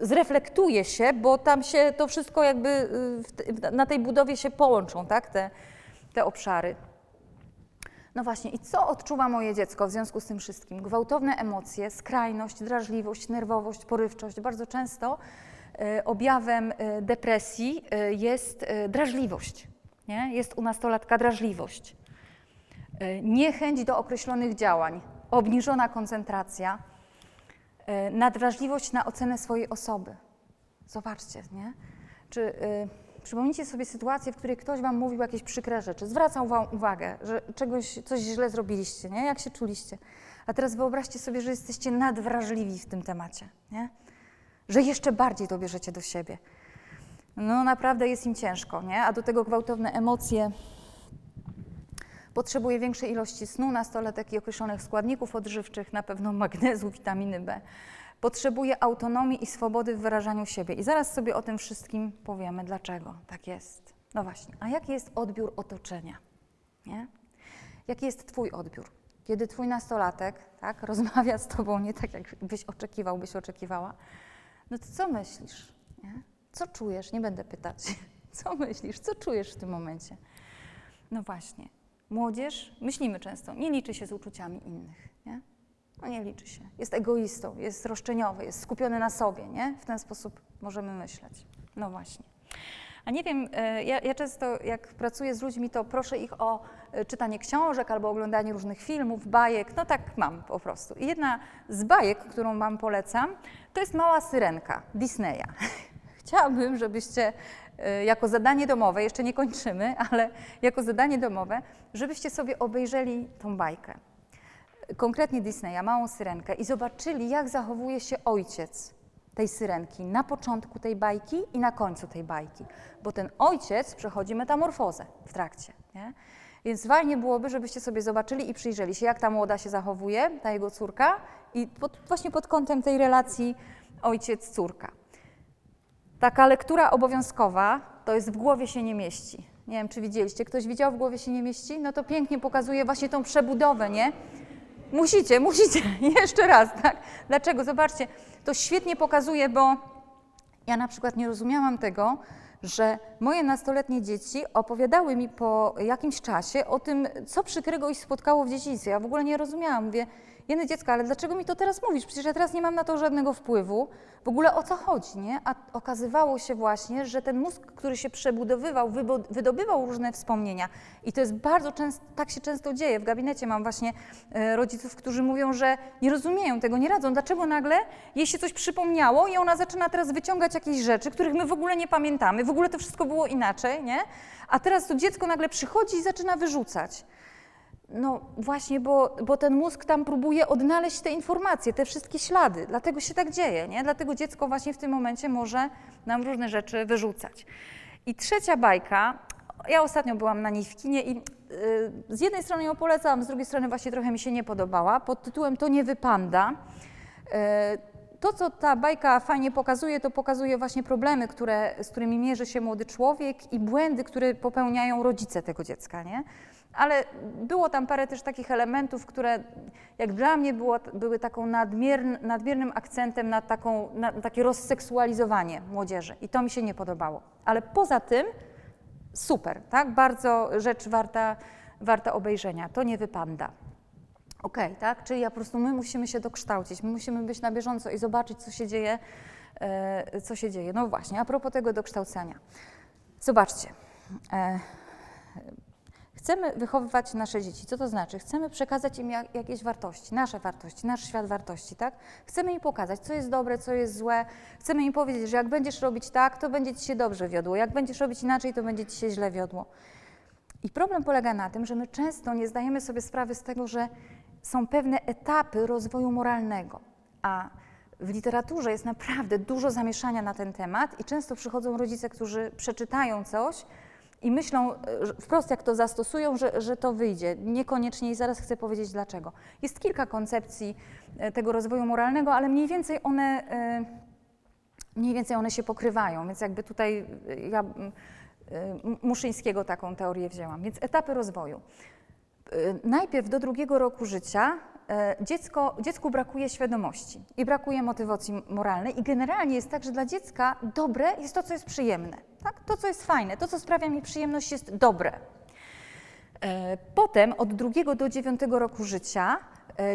y, zreflektuje się, bo tam się to wszystko jakby y, w, na tej budowie się połączą, tak? Te, te obszary. No właśnie, i co odczuwa moje dziecko w związku z tym wszystkim? Gwałtowne emocje, skrajność, drażliwość, nerwowość, porywczość. Bardzo często y, objawem y, depresji y, jest y, drażliwość, nie? Jest u nastolatka drażliwość. Y, niechęć do określonych działań. Obniżona koncentracja, nadrażliwość na ocenę swojej osoby. Zobaczcie, nie? Czy y, przypomnijcie sobie sytuację, w której ktoś wam mówił jakieś przykre rzeczy, zwracał wam uwagę, że czegoś, coś źle zrobiliście, nie? Jak się czuliście. A teraz wyobraźcie sobie, że jesteście nadwrażliwi w tym temacie, nie? Że jeszcze bardziej to bierzecie do siebie. No naprawdę jest im ciężko, nie? A do tego gwałtowne emocje. Potrzebuje większej ilości snu, nastolatek i określonych składników odżywczych, na pewno magnezu, witaminy B. Potrzebuje autonomii i swobody w wyrażaniu siebie. I zaraz sobie o tym wszystkim powiemy, dlaczego tak jest. No właśnie, a jaki jest odbiór otoczenia? Nie? Jaki jest twój odbiór? Kiedy twój nastolatek, tak, rozmawia z tobą nie tak, jak byś oczekiwał, byś oczekiwała, no to co myślisz? Nie? Co czujesz? Nie będę pytać. Co myślisz? Co czujesz w tym momencie? No właśnie. Młodzież, myślimy często, nie liczy się z uczuciami innych, nie? No nie liczy się. Jest egoistą, jest roszczeniowy, jest skupiony na sobie, nie? W ten sposób możemy myśleć. No właśnie. A nie wiem, ja, ja często jak pracuję z ludźmi, to proszę ich o czytanie książek albo oglądanie różnych filmów, bajek. No tak mam po prostu. I jedna z bajek, którą wam polecam, to jest Mała Syrenka Disneya. Chciałabym, żebyście jako zadanie domowe, jeszcze nie kończymy, ale jako zadanie domowe, żebyście sobie obejrzeli tą bajkę, konkretnie Disneya, Małą Syrenkę i zobaczyli, jak zachowuje się ojciec tej syrenki na początku tej bajki i na końcu tej bajki, bo ten ojciec przechodzi metamorfozę w trakcie, nie? Więc fajnie byłoby, żebyście sobie zobaczyli i przyjrzeli się, jak ta młoda się zachowuje, ta jego córka i pod, właśnie pod kątem tej relacji ojciec-córka. Taka lektura obowiązkowa to jest W głowie się nie mieści. Nie wiem, czy widzieliście, ktoś widział W głowie się nie mieści? No to pięknie pokazuje właśnie tą przebudowę, nie? Musicie, musicie, jeszcze raz, tak? Dlaczego? Zobaczcie, to świetnie pokazuje, bo ja na przykład nie rozumiałam tego, że moje nastoletnie dzieci opowiadały mi po jakimś czasie o tym, co przykrego ich spotkało w dzieciństwie. Ja w ogóle nie rozumiałam, mówię, jeny dziecka, ale dlaczego mi to teraz mówisz? Przecież ja teraz nie mam na to żadnego wpływu. W ogóle o co chodzi, nie? A okazywało się właśnie, że ten mózg, który się przebudowywał, wydobywał różne wspomnienia. I to jest bardzo często, tak się często dzieje. W gabinecie mam właśnie rodziców, którzy mówią, że nie rozumieją tego, nie radzą. Dlaczego nagle jej się coś przypomniało i ona zaczyna teraz wyciągać jakieś rzeczy, których my w ogóle nie pamiętamy. W ogóle to wszystko było inaczej, nie? A teraz to dziecko nagle przychodzi i zaczyna wyrzucać. No właśnie, bo, bo ten mózg tam próbuje odnaleźć te informacje, te wszystkie ślady, dlatego się tak dzieje, nie? Dlatego dziecko właśnie w tym momencie może nam różne rzeczy wyrzucać. I trzecia bajka, ja ostatnio byłam na niej w kinie i yy, z jednej strony ją polecam, z drugiej strony właśnie trochę mi się nie podobała, pod tytułem To nie wypada. Yy, To, co ta bajka fajnie pokazuje, to pokazuje właśnie problemy, które, z którymi mierzy się młody człowiek i błędy, które popełniają rodzice tego dziecka, nie? Ale było tam parę też takich elementów, które jak dla mnie było, były taką nadmiern, nadmiernym akcentem na, taką, na takie rozseksualizowanie młodzieży i to mi się nie podobało. Ale poza tym super, tak? Bardzo rzecz warta, warta obejrzenia. To nie wypada. Okej, okay, tak? Czyli ja po prostu my musimy się dokształcić, my musimy być na bieżąco i zobaczyć, co się dzieje, e, co się dzieje. No właśnie, a propos tego dokształcania. Zobaczcie, e, Chcemy wychowywać nasze dzieci. Co to znaczy? Chcemy przekazać im jak, jakieś wartości, nasze wartości, nasz świat wartości, tak? Chcemy im pokazać, co jest dobre, co jest złe. Chcemy im powiedzieć, że jak będziesz robić tak, to będzie ci się dobrze wiodło. Jak będziesz robić inaczej, to będzie ci się źle wiodło. I problem polega na tym, że my często nie zdajemy sobie sprawy z tego, że są pewne etapy rozwoju moralnego, a w literaturze jest naprawdę dużo zamieszania na ten temat i często przychodzą rodzice, którzy przeczytają coś i myślą wprost, jak to zastosują, że, że to wyjdzie. Niekoniecznie i zaraz chcę powiedzieć dlaczego. Jest kilka koncepcji tego rozwoju moralnego, ale mniej więcej one, mniej więcej one się pokrywają, więc jakby tutaj ja Muszyńskiego taką teorię wzięłam, więc etapy rozwoju. Najpierw do drugiego roku życia dziecko, dziecku brakuje świadomości i brakuje motywacji moralnej i generalnie jest tak, że dla dziecka dobre jest to, co jest przyjemne, tak? To, co jest fajne, to, co sprawia mi przyjemność, jest dobre. Potem od drugiego do dziewiątego roku życia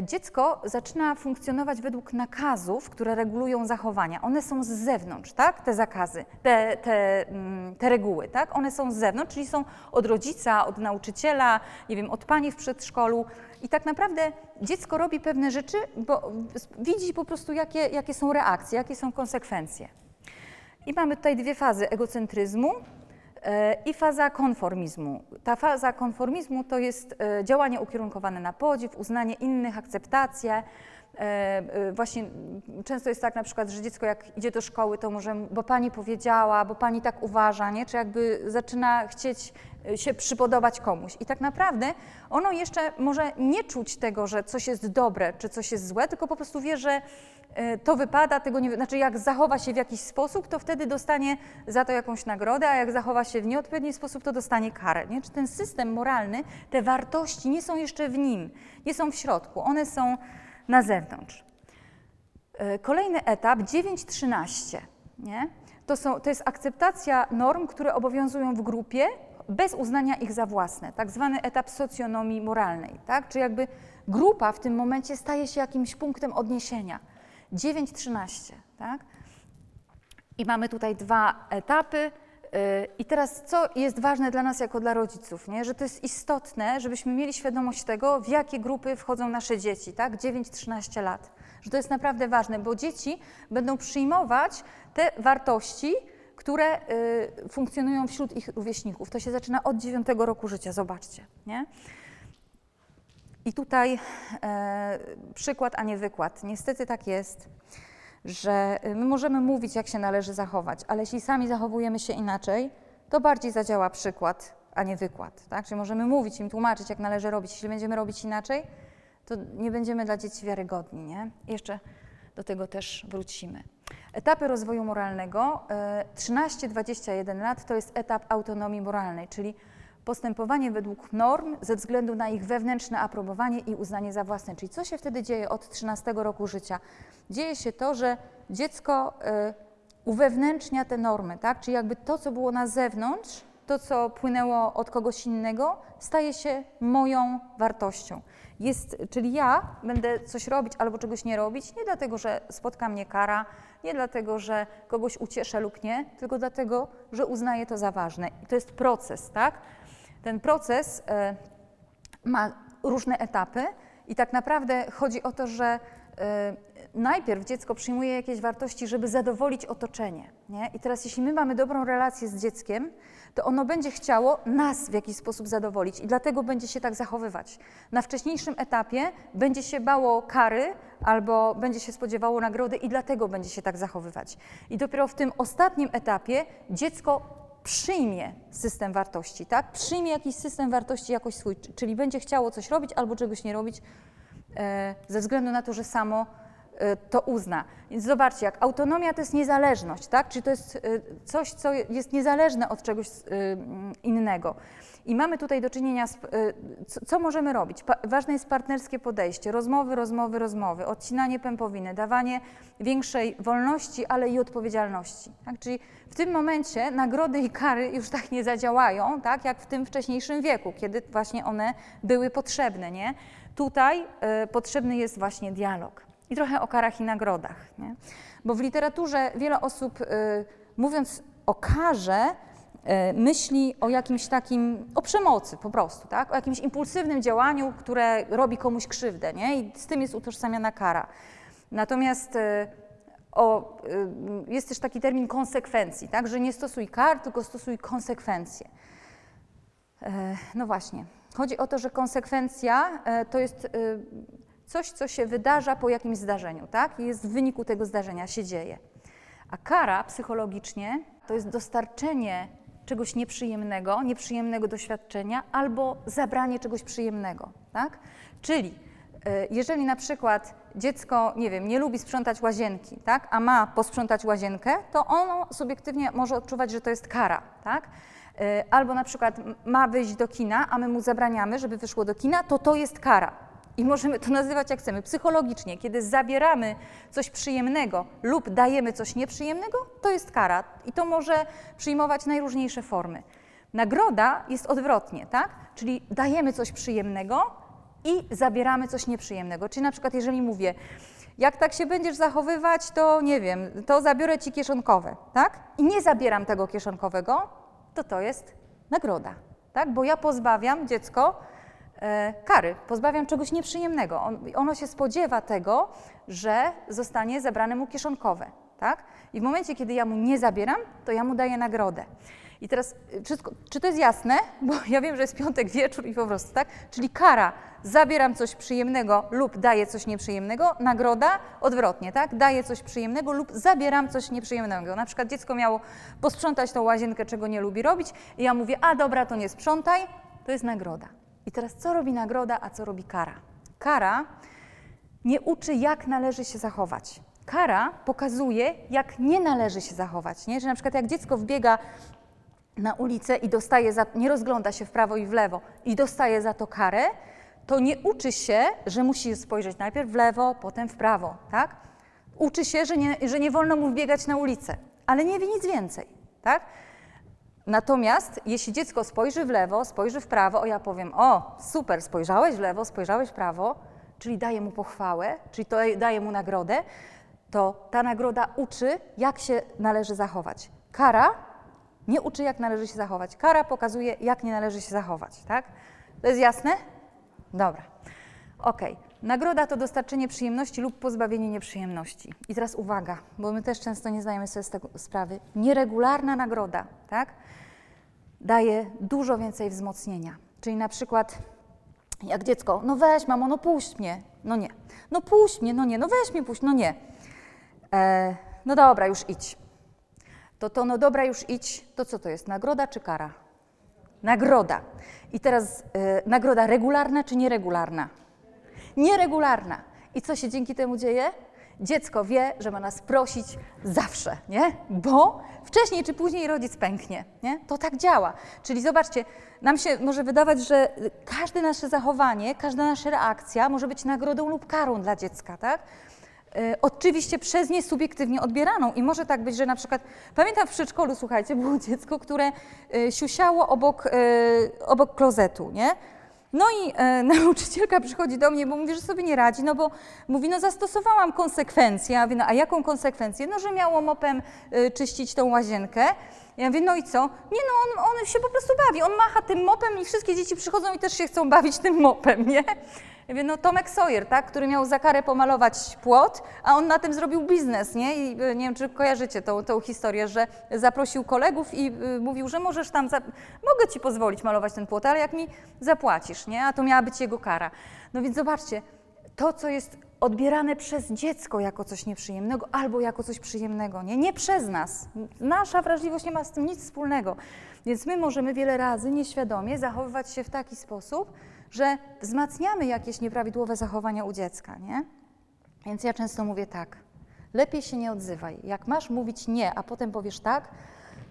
dziecko zaczyna funkcjonować według nakazów, które regulują zachowania. One są z zewnątrz, tak? Te zakazy, te, te, te reguły, tak? One są z zewnątrz, czyli są od rodzica, od nauczyciela, nie wiem, od pani w przedszkolu. I tak naprawdę dziecko robi pewne rzeczy, bo widzi po prostu, jakie, jakie są reakcje, jakie są konsekwencje. I mamy tutaj dwie fazy egocentryzmu i faza konformizmu. Ta faza konformizmu to jest działanie ukierunkowane na podziw, uznanie innych, akceptację. Właśnie często jest tak na przykład, że dziecko jak idzie do szkoły, to może, bo pani powiedziała, bo pani tak uważa, nie? Czy jakby zaczyna chcieć się przypodobać komuś. I tak naprawdę ono jeszcze może nie czuć tego, że coś jest dobre, czy coś jest złe, tylko po prostu wie, że to wypada, tego nie, znaczy jak zachowa się w jakiś sposób, to wtedy dostanie za to jakąś nagrodę, a jak zachowa się w nieodpowiedni sposób, to dostanie karę. Nie? Czy ten system moralny, te wartości nie są jeszcze w nim, nie są w środku, one są na zewnątrz. Kolejny etap, dziewięć trzynaście, nie? To, są, to jest akceptacja norm, które obowiązują w grupie, bez uznania ich za własne, tak zwany etap socjonomii moralnej, tak? Czy jakby grupa w tym momencie staje się jakimś punktem odniesienia. dziewięć trzynaście, tak? I mamy tutaj dwa etapy. I teraz co jest ważne dla nas jako dla rodziców, nie? Że to jest istotne, żebyśmy mieli świadomość tego, w jakie grupy wchodzą nasze dzieci, tak? dziewięć trzynaście lat. Że to jest naprawdę ważne, bo dzieci będą przyjmować te wartości, które y, funkcjonują wśród ich rówieśników. To się zaczyna od dziewiątego roku życia, zobaczcie, nie? I tutaj e, przykład, a nie wykład. Niestety tak jest, że my możemy mówić, jak się należy zachować, ale jeśli sami zachowujemy się inaczej, to bardziej zadziała przykład, a nie wykład, tak? Czyli możemy mówić im, tłumaczyć, jak należy robić. Jeśli będziemy robić inaczej, to nie będziemy dla dzieci wiarygodni, nie? Jeszcze do tego też wrócimy. Etapy rozwoju moralnego, trzynaście dwadzieścia jeden lat, to jest etap autonomii moralnej, czyli postępowanie według norm ze względu na ich wewnętrzne aprobowanie i uznanie za własne. Czyli co się wtedy dzieje od trzynastego roku życia? Dzieje się to, że dziecko uwewnętrznia te normy, tak? Czyli jakby to, co było na zewnątrz, to, co płynęło od kogoś innego, staje się moją wartością. Jest, czyli ja będę coś robić albo czegoś nie robić, nie dlatego, że spotka mnie kara, nie dlatego, że kogoś ucieszę lub nie, tylko dlatego, że uznaję to za ważne. I to jest proces, tak? Ten proces y, ma różne etapy i tak naprawdę chodzi o to, że y, najpierw dziecko przyjmuje jakieś wartości, żeby zadowolić otoczenie, nie? I teraz jeśli my mamy dobrą relację z dzieckiem, to ono będzie chciało nas w jakiś sposób zadowolić i dlatego będzie się tak zachowywać. Na wcześniejszym etapie będzie się bało kary albo będzie się spodziewało nagrody i dlatego będzie się tak zachowywać. I dopiero w tym ostatnim etapie dziecko przyjmie system wartości, tak? Przyjmie jakiś system wartości jakoś swój, czyli będzie chciało coś robić albo czegoś nie robić e, ze względu na to, że samo to uzna. Więc zobaczcie, jak autonomia to jest niezależność, tak? Czyli to jest coś, co jest niezależne od czegoś innego. I mamy tutaj do czynienia z, co możemy robić? Pa- ważne jest partnerskie podejście, rozmowy, rozmowy, rozmowy, odcinanie pępowiny, dawanie większej wolności, ale i odpowiedzialności, tak? Czyli w tym momencie nagrody i kary już tak nie zadziałają, tak? Jak w tym wcześniejszym wieku, kiedy właśnie one były potrzebne, nie? Tutaj y, potrzebny jest właśnie dialog. I trochę o karach i nagrodach, nie? Bo w literaturze wiele osób, y, mówiąc o karze, myśli o jakimś takim, o przemocy po prostu, tak? O jakimś impulsywnym działaniu, które robi komuś krzywdę, nie? I z tym jest utożsamiana kara. Natomiast o, jest też taki termin konsekwencji, tak? Że nie stosuj kar, tylko stosuj konsekwencje. No właśnie, chodzi o to, że konsekwencja to jest coś, co się wydarza po jakimś zdarzeniu, tak? I jest w wyniku tego zdarzenia, się dzieje. A kara psychologicznie to jest dostarczenie czegoś nieprzyjemnego, nieprzyjemnego doświadczenia albo zabranie czegoś przyjemnego, tak? Czyli jeżeli na przykład dziecko, nie wiem, nie lubi sprzątać łazienki, tak? A ma posprzątać łazienkę, to ono subiektywnie może odczuwać, że to jest kara, tak? Albo na przykład ma wyjść do kina, a my mu zabraniamy, żeby wyszło do kina, to to jest kara. I możemy to nazywać jak chcemy. Psychologicznie, kiedy zabieramy coś przyjemnego lub dajemy coś nieprzyjemnego, to jest kara i to może przyjmować najróżniejsze formy. Nagroda jest odwrotnie, tak? Czyli dajemy coś przyjemnego i zabieramy coś nieprzyjemnego. Czyli na przykład jeżeli mówię, jak tak się będziesz zachowywać, to nie wiem, to zabiorę ci kieszonkowe, tak? I nie zabieram tego kieszonkowego, to to jest nagroda, tak? Bo ja pozbawiam dziecko kary, pozbawiam czegoś nieprzyjemnego. On, ono się spodziewa tego, że zostanie zabrane mu kieszonkowe, tak? I w momencie, kiedy ja mu nie zabieram, to ja mu daję nagrodę. I teraz, wszystko, czy to jest jasne? Bo ja wiem, że jest piątek wieczór i po prostu, tak? Czyli kara, zabieram coś przyjemnego lub daję coś nieprzyjemnego, nagroda odwrotnie, tak? Daję coś przyjemnego lub zabieram coś nieprzyjemnego. Na przykład dziecko miało posprzątać tą łazienkę, czego nie lubi robić i ja mówię, a dobra, to nie sprzątaj, to jest nagroda. I teraz co robi nagroda, a co robi kara? Kara nie uczy, jak należy się zachować. Kara pokazuje, jak nie należy się zachować, nie? Że na przykład jak dziecko wbiega na ulicę i dostaje za, nie rozgląda się w prawo i w lewo i dostaje za to karę, to nie uczy się, że musi spojrzeć najpierw w lewo, potem w prawo, tak? Uczy się, że nie, że nie wolno mu wbiegać na ulicę, ale nie wie nic więcej, tak? Natomiast jeśli dziecko spojrzy w lewo, spojrzy w prawo, o ja powiem, o super, spojrzałeś w lewo, spojrzałeś w prawo, czyli daję mu pochwałę, czyli to daję mu nagrodę, to ta nagroda uczy, jak się należy zachować. Kara nie uczy, jak należy się zachować. Kara pokazuje, jak nie należy się zachować, tak? To jest jasne? Dobra. Okej. Okay. Nagroda to dostarczenie przyjemności lub pozbawienie nieprzyjemności. I teraz uwaga, bo my też często nie zdajemy sobie z tego sprawy. Nieregularna nagroda, tak? Daje dużo więcej wzmocnienia. Czyli na przykład jak dziecko, no weź mamo, no puść mnie, no nie. No puść mnie, no nie, no weź mnie puść, no nie. E, no dobra, już idź. To to, no dobra, już idź, to co to jest, nagroda czy kara? Nagroda. I teraz e, nagroda regularna czy nieregularna? Nieregularna. I co się dzięki temu dzieje? Dziecko wie, że ma nas prosić zawsze, nie? Bo wcześniej czy później rodzic pęknie, nie? To tak działa. Czyli zobaczcie, nam się może wydawać, że każde nasze zachowanie, każda nasza reakcja może być nagrodą lub karą dla dziecka, tak? Oczywiście przez nie subiektywnie odbieraną i może tak być, że na przykład, pamiętam w przedszkolu, słuchajcie, było dziecko, które siusiało obok, obok klozetu, nie? No i e, nauczycielka przychodzi do mnie, bo mówi, że sobie nie radzi, no bo mówi, no zastosowałam konsekwencję, ja mówię, no, a jaką konsekwencję? No, że miało mopem y, czyścić tą łazienkę. Ja mówię, no i co? Nie no, on, on się po prostu bawi, on macha tym mopem i wszystkie dzieci przychodzą i też się chcą bawić tym mopem, nie? Ja mówię, no Tomek Sawyer, tak, który miał za karę pomalować płot, a on na tym zrobił biznes, nie? I nie wiem, czy kojarzycie tą, tą historię, że zaprosił kolegów i y, mówił, że możesz tam, za... mogę ci pozwolić malować ten płot, ale jak mi zapłacisz, nie? A to miała być jego kara. No więc zobaczcie, to co jest odbierane przez dziecko jako coś nieprzyjemnego albo jako coś przyjemnego, nie? Nie przez nas. Nasza wrażliwość nie ma z tym nic wspólnego. Więc my możemy wiele razy nieświadomie zachowywać się w taki sposób, że wzmacniamy jakieś nieprawidłowe zachowania u dziecka, nie? Więc ja często mówię tak, lepiej się nie odzywaj. Jak masz mówić nie, a potem powiesz tak,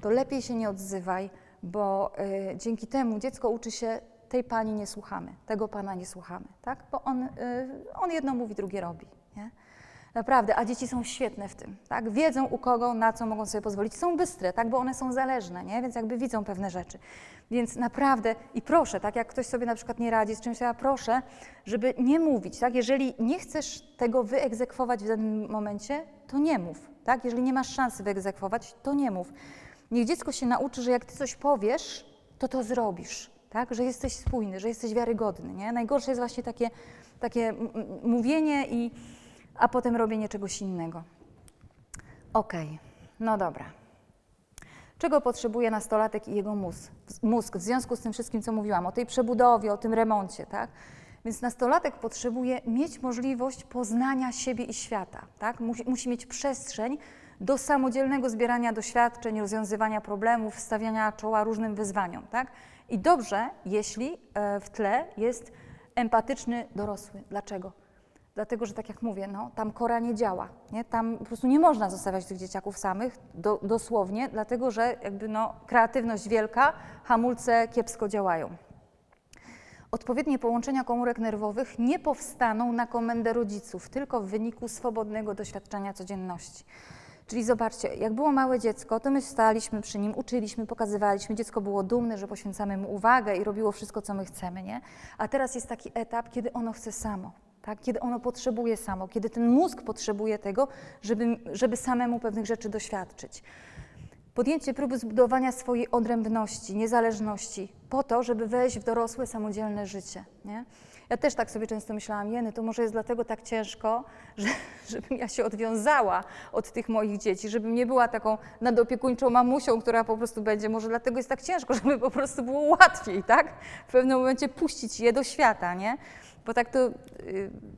to lepiej się nie odzywaj, bo y, dzięki temu dziecko uczy się, tej pani nie słuchamy, tego pana nie słuchamy, tak? Bo on, y, on jedno mówi, drugie robi, nie? Naprawdę, a dzieci są świetne w tym, tak? Wiedzą u kogo, na co mogą sobie pozwolić, są bystre, tak? Bo one są zależne, nie? Więc jakby widzą pewne rzeczy. Więc naprawdę, i proszę, tak? Jak ktoś sobie na przykład nie radzi z czymś, ja proszę, żeby nie mówić, tak? Jeżeli nie chcesz tego wyegzekwować w danym momencie, to nie mów, tak? Jeżeli nie masz szansy wyegzekwować, to nie mów. Niech dziecko się nauczy, że jak ty coś powiesz, to to zrobisz, tak? Że jesteś spójny, że jesteś wiarygodny, nie? Najgorsze jest właśnie takie, takie mówienie, i, a potem robienie czegoś innego. Okej, okay. No dobra. Czego potrzebuje nastolatek i jego mózg? mózg w związku z tym wszystkim, co mówiłam, o tej przebudowie, o tym remoncie, tak? Więc nastolatek potrzebuje mieć możliwość poznania siebie i świata, tak? Musi, musi mieć przestrzeń do samodzielnego zbierania doświadczeń, rozwiązywania problemów, stawiania czoła różnym wyzwaniom, tak? I dobrze, jeśli w tle jest empatyczny dorosły. Dlaczego? Dlatego, że tak jak mówię, no, tam kora nie działa, nie? Tam po prostu nie można zostawiać tych dzieciaków samych, do, dosłownie, dlatego, że jakby no, kreatywność wielka, hamulce kiepsko działają. Odpowiednie połączenia komórek nerwowych nie powstaną na komendę rodziców, tylko w wyniku swobodnego doświadczenia codzienności. Czyli zobaczcie, jak było małe dziecko, to my staliśmy przy nim, uczyliśmy, pokazywaliśmy, dziecko było dumne, że poświęcamy mu uwagę i robiło wszystko, co my chcemy, nie? A teraz jest taki etap, kiedy ono chce samo, tak? Kiedy ono potrzebuje samo, kiedy ten mózg potrzebuje tego, żeby, żeby samemu pewnych rzeczy doświadczyć. Podjęcie próby zbudowania swojej odrębności, niezależności po to, żeby wejść w dorosłe, samodzielne życie, nie? Ja też tak sobie często myślałam, jeny, to może jest dlatego tak ciężko, że, żebym ja się odwiązała od tych moich dzieci, żebym nie była taką nadopiekuńczą mamusią, która po prostu będzie, może dlatego jest tak ciężko, żeby po prostu było łatwiej, tak? W pewnym momencie puścić je do świata, nie? Bo tak to,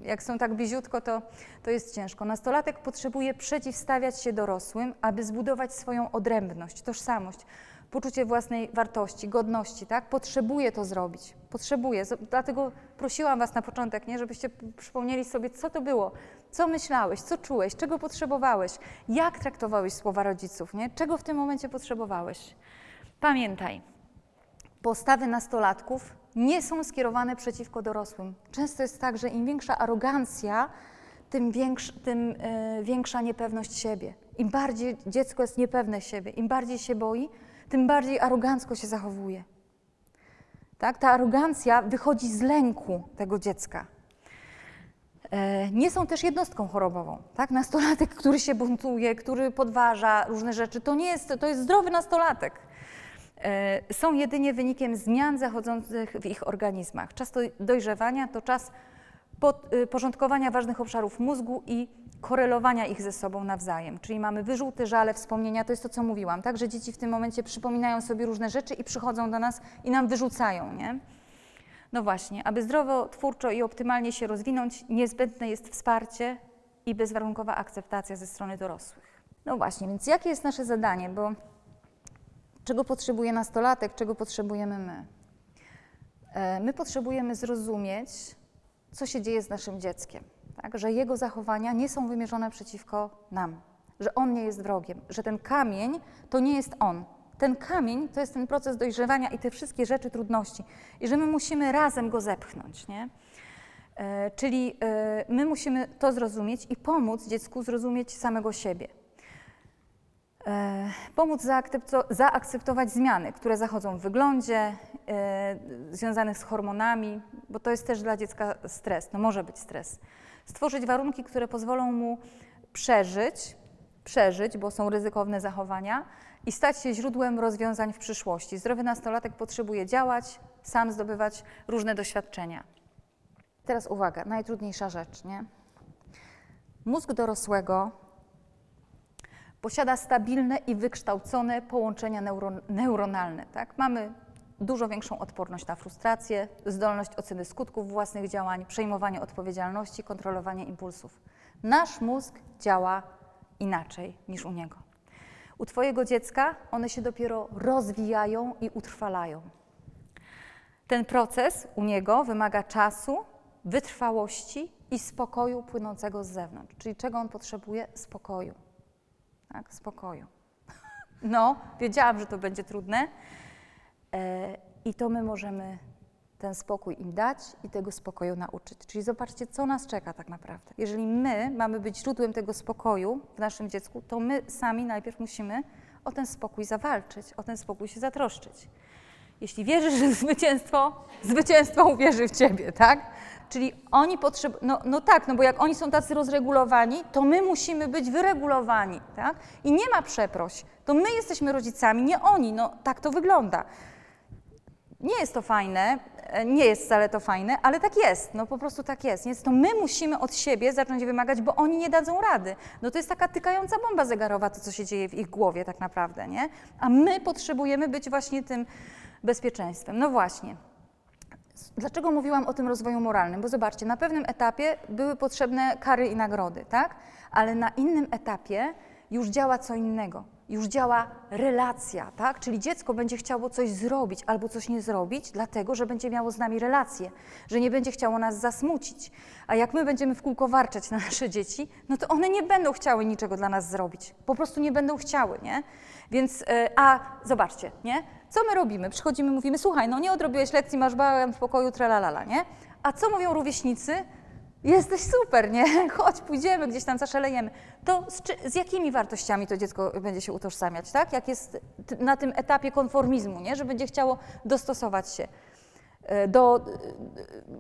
jak są tak bliziutko, to, to jest ciężko. Nastolatek potrzebuje przeciwstawiać się dorosłym, aby zbudować swoją odrębność, tożsamość, poczucie własnej wartości, godności, tak? Potrzebuje to zrobić, potrzebuje. Dlatego prosiłam was na początek, nie? Żebyście przypomnieli sobie, co to było, co myślałeś, co czułeś, czego potrzebowałeś, jak traktowałeś słowa rodziców, nie? Czego w tym momencie potrzebowałeś. Pamiętaj, postawy nastolatków nie są skierowane przeciwko dorosłym. Często jest tak, że im większa arogancja, tym, większ, tym yy, większa niepewność siebie. Im bardziej dziecko jest niepewne siebie, im bardziej się boi, tym bardziej arogancko się zachowuje. Tak? Ta arogancja wychodzi z lęku tego dziecka. E, nie są też jednostką chorobową. Tak? Nastolatek, który się buntuje, który podważa różne rzeczy, to nie jest, to jest zdrowy nastolatek. E, są jedynie wynikiem zmian zachodzących w ich organizmach. Czas dojrzewania to czas pod, y, porządkowania ważnych obszarów mózgu i korelowania ich ze sobą nawzajem, czyli mamy wyrzuty, żale, wspomnienia, to jest to, co mówiłam, tak, że dzieci w tym momencie przypominają sobie różne rzeczy i przychodzą do nas i nam wyrzucają, nie? No właśnie, aby zdrowo, twórczo i optymalnie się rozwinąć, niezbędne jest wsparcie i bezwarunkowa akceptacja ze strony dorosłych. No właśnie, więc jakie jest nasze zadanie, bo czego potrzebuje nastolatek, czego potrzebujemy my? My potrzebujemy zrozumieć, co się dzieje z naszym dzieckiem. Tak, że jego zachowania nie są wymierzone przeciwko nam, że on nie jest wrogiem, że ten kamień to nie jest on. Ten kamień to jest ten proces dojrzewania i te wszystkie rzeczy, trudności i że my musimy razem go zepchnąć, nie? E, czyli e, my musimy to zrozumieć i pomóc dziecku zrozumieć samego siebie. E, pomóc zaakceptować zmiany, które zachodzą w wyglądzie, e, związanych z hormonami, bo to jest też dla dziecka stres, no może być stres. Stworzyć warunki, które pozwolą mu przeżyć, przeżyć, bo są ryzykowne zachowania i stać się źródłem rozwiązań w przyszłości. Zdrowy nastolatek potrzebuje działać, sam zdobywać różne doświadczenia. Teraz uwaga, najtrudniejsza rzecz, nie? Mózg dorosłego posiada stabilne i wykształcone połączenia neuro, neuronalne, tak? Mamy dużo większą odporność na frustrację, zdolność oceny skutków własnych działań, przejmowanie odpowiedzialności, kontrolowanie impulsów. Nasz mózg działa inaczej niż u niego. U twojego dziecka one się dopiero rozwijają i utrwalają. Ten proces u niego wymaga czasu, wytrwałości i spokoju płynącego z zewnątrz. Czyli czego on potrzebuje? Spokoju. Tak, spokoju. No, wiedziałam, że to będzie trudne. I to my możemy ten spokój im dać i tego spokoju nauczyć. Czyli zobaczcie, co nas czeka tak naprawdę. Jeżeli my mamy być źródłem tego spokoju w naszym dziecku, to my sami najpierw musimy o ten spokój zawalczyć, o ten spokój się zatroszczyć. Jeśli wierzysz w zwycięstwo, zwycięstwo uwierzy w ciebie, tak? Czyli oni potrzebują, no, no tak, no bo jak oni są tacy rozregulowani, to my musimy być wyregulowani, tak? I nie ma przeproś, to my jesteśmy rodzicami, nie oni, no tak to wygląda. Nie jest to fajne, nie jest wcale to fajne, ale tak jest, no po prostu tak jest. Więc to my musimy od siebie zacząć wymagać, bo oni nie dadzą rady. No to jest taka tykająca bomba zegarowa, to co się dzieje w ich głowie tak naprawdę, nie? A my potrzebujemy być właśnie tym bezpieczeństwem. No właśnie. Dlaczego mówiłam o tym rozwoju moralnym? Bo zobaczcie, na pewnym etapie były potrzebne kary i nagrody, tak? Ale na innym etapie już działa co innego. Już działa relacja, tak? Czyli dziecko będzie chciało coś zrobić albo coś nie zrobić, dlatego że będzie miało z nami relację, że nie będzie chciało nas zasmucić. A jak my będziemy w kółko warczeć na nasze dzieci, no to one nie będą chciały niczego dla nas zrobić. Po prostu nie będą chciały, nie? Więc, a zobaczcie, nie? Co my robimy? Przychodzimy, mówimy, słuchaj, no nie odrobiłeś lekcji, masz bałam w pokoju, tralalala, nie? A co mówią rówieśnicy? Jesteś super, nie? Chodź, pójdziemy, gdzieś tam zaszalejemy. To z, czy, z jakimi wartościami to dziecko będzie się utożsamiać, tak? Jak jest na tym etapie konformizmu, nie? Że będzie chciało dostosować się do,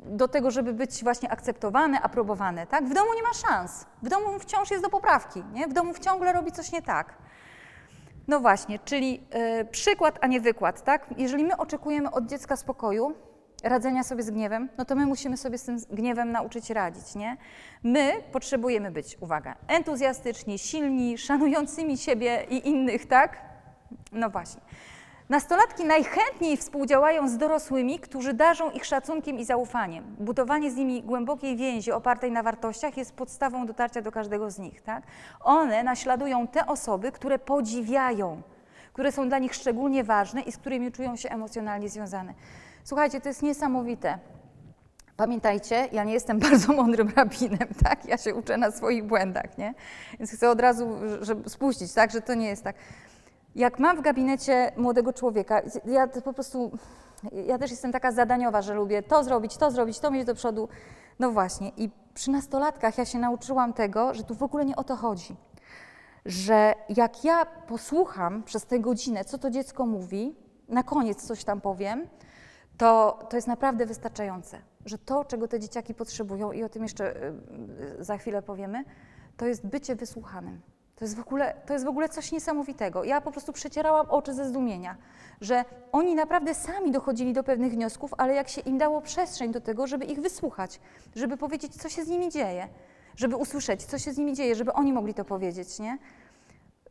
do tego, żeby być właśnie akceptowane, aprobowane, tak? W domu nie ma szans, w domu wciąż jest do poprawki, nie? W domu ciągle robi coś nie tak. No właśnie, czyli y, przykład, a nie wykład, tak? Jeżeli my oczekujemy od dziecka spokoju, radzenia sobie z gniewem, no to my musimy sobie z tym gniewem nauczyć radzić, nie? My potrzebujemy być, uwaga, entuzjastyczni, silni, szanującymi siebie i innych, tak? No właśnie. Nastolatki najchętniej współdziałają z dorosłymi, którzy darzą ich szacunkiem i zaufaniem. Budowanie z nimi głębokiej więzi opartej na wartościach jest podstawą dotarcia do każdego z nich, tak? One naśladują te osoby, które podziwiają, które są dla nich szczególnie ważne i z którymi czują się emocjonalnie związane. Słuchajcie, to jest niesamowite. Pamiętajcie, ja nie jestem bardzo mądrym rabinem, tak? Ja się uczę na swoich błędach, nie? Więc chcę od razu żeby spuścić, tak? Że to nie jest tak. Jak mam w gabinecie młodego człowieka, ja po prostu, ja też jestem taka zadaniowa, że lubię to zrobić, to zrobić, to mieć do przodu. No właśnie, i przy nastolatkach ja się nauczyłam tego, że tu w ogóle nie o to chodzi. Że jak ja posłucham przez tę godzinę, co to dziecko mówi, na koniec coś tam powiem, to, to jest naprawdę wystarczające, że to, czego te dzieciaki potrzebują, i o tym jeszcze za chwilę powiemy, to jest bycie wysłuchanym. To jest w ogóle, to jest w ogóle coś niesamowitego. Ja po prostu przecierałam oczy ze zdumienia, że oni naprawdę sami dochodzili do pewnych wniosków, ale jak się im dało przestrzeń do tego, żeby ich wysłuchać, żeby powiedzieć, co się z nimi dzieje, żeby usłyszeć, co się z nimi dzieje, żeby oni mogli to powiedzieć, nie?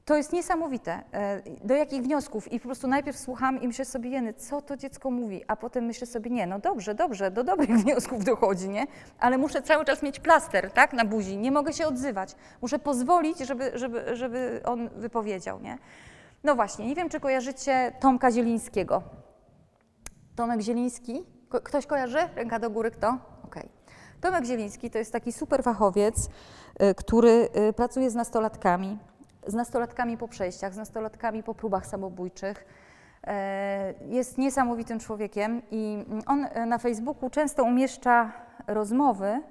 To jest niesamowite, do jakich wniosków, i po prostu najpierw słucham i myślę sobie, jeny, co to dziecko mówi, a potem myślę sobie, nie, no dobrze, dobrze, do dobrych wniosków dochodzi, nie? Ale muszę cały czas mieć plaster, tak, na buzi, nie mogę się odzywać, muszę pozwolić, żeby, żeby, żeby on wypowiedział, nie? No właśnie, nie wiem, czy kojarzycie Tomka Zielińskiego. Tomek Zieliński, Ko- ktoś kojarzy? Ręka do góry, kto? Okej. Okay. Tomek Zieliński to jest taki super fachowiec, który pracuje z nastolatkami, z nastolatkami po przejściach, z nastolatkami po próbach samobójczych. Jest niesamowitym człowiekiem i on na Facebooku często umieszcza rozmowy,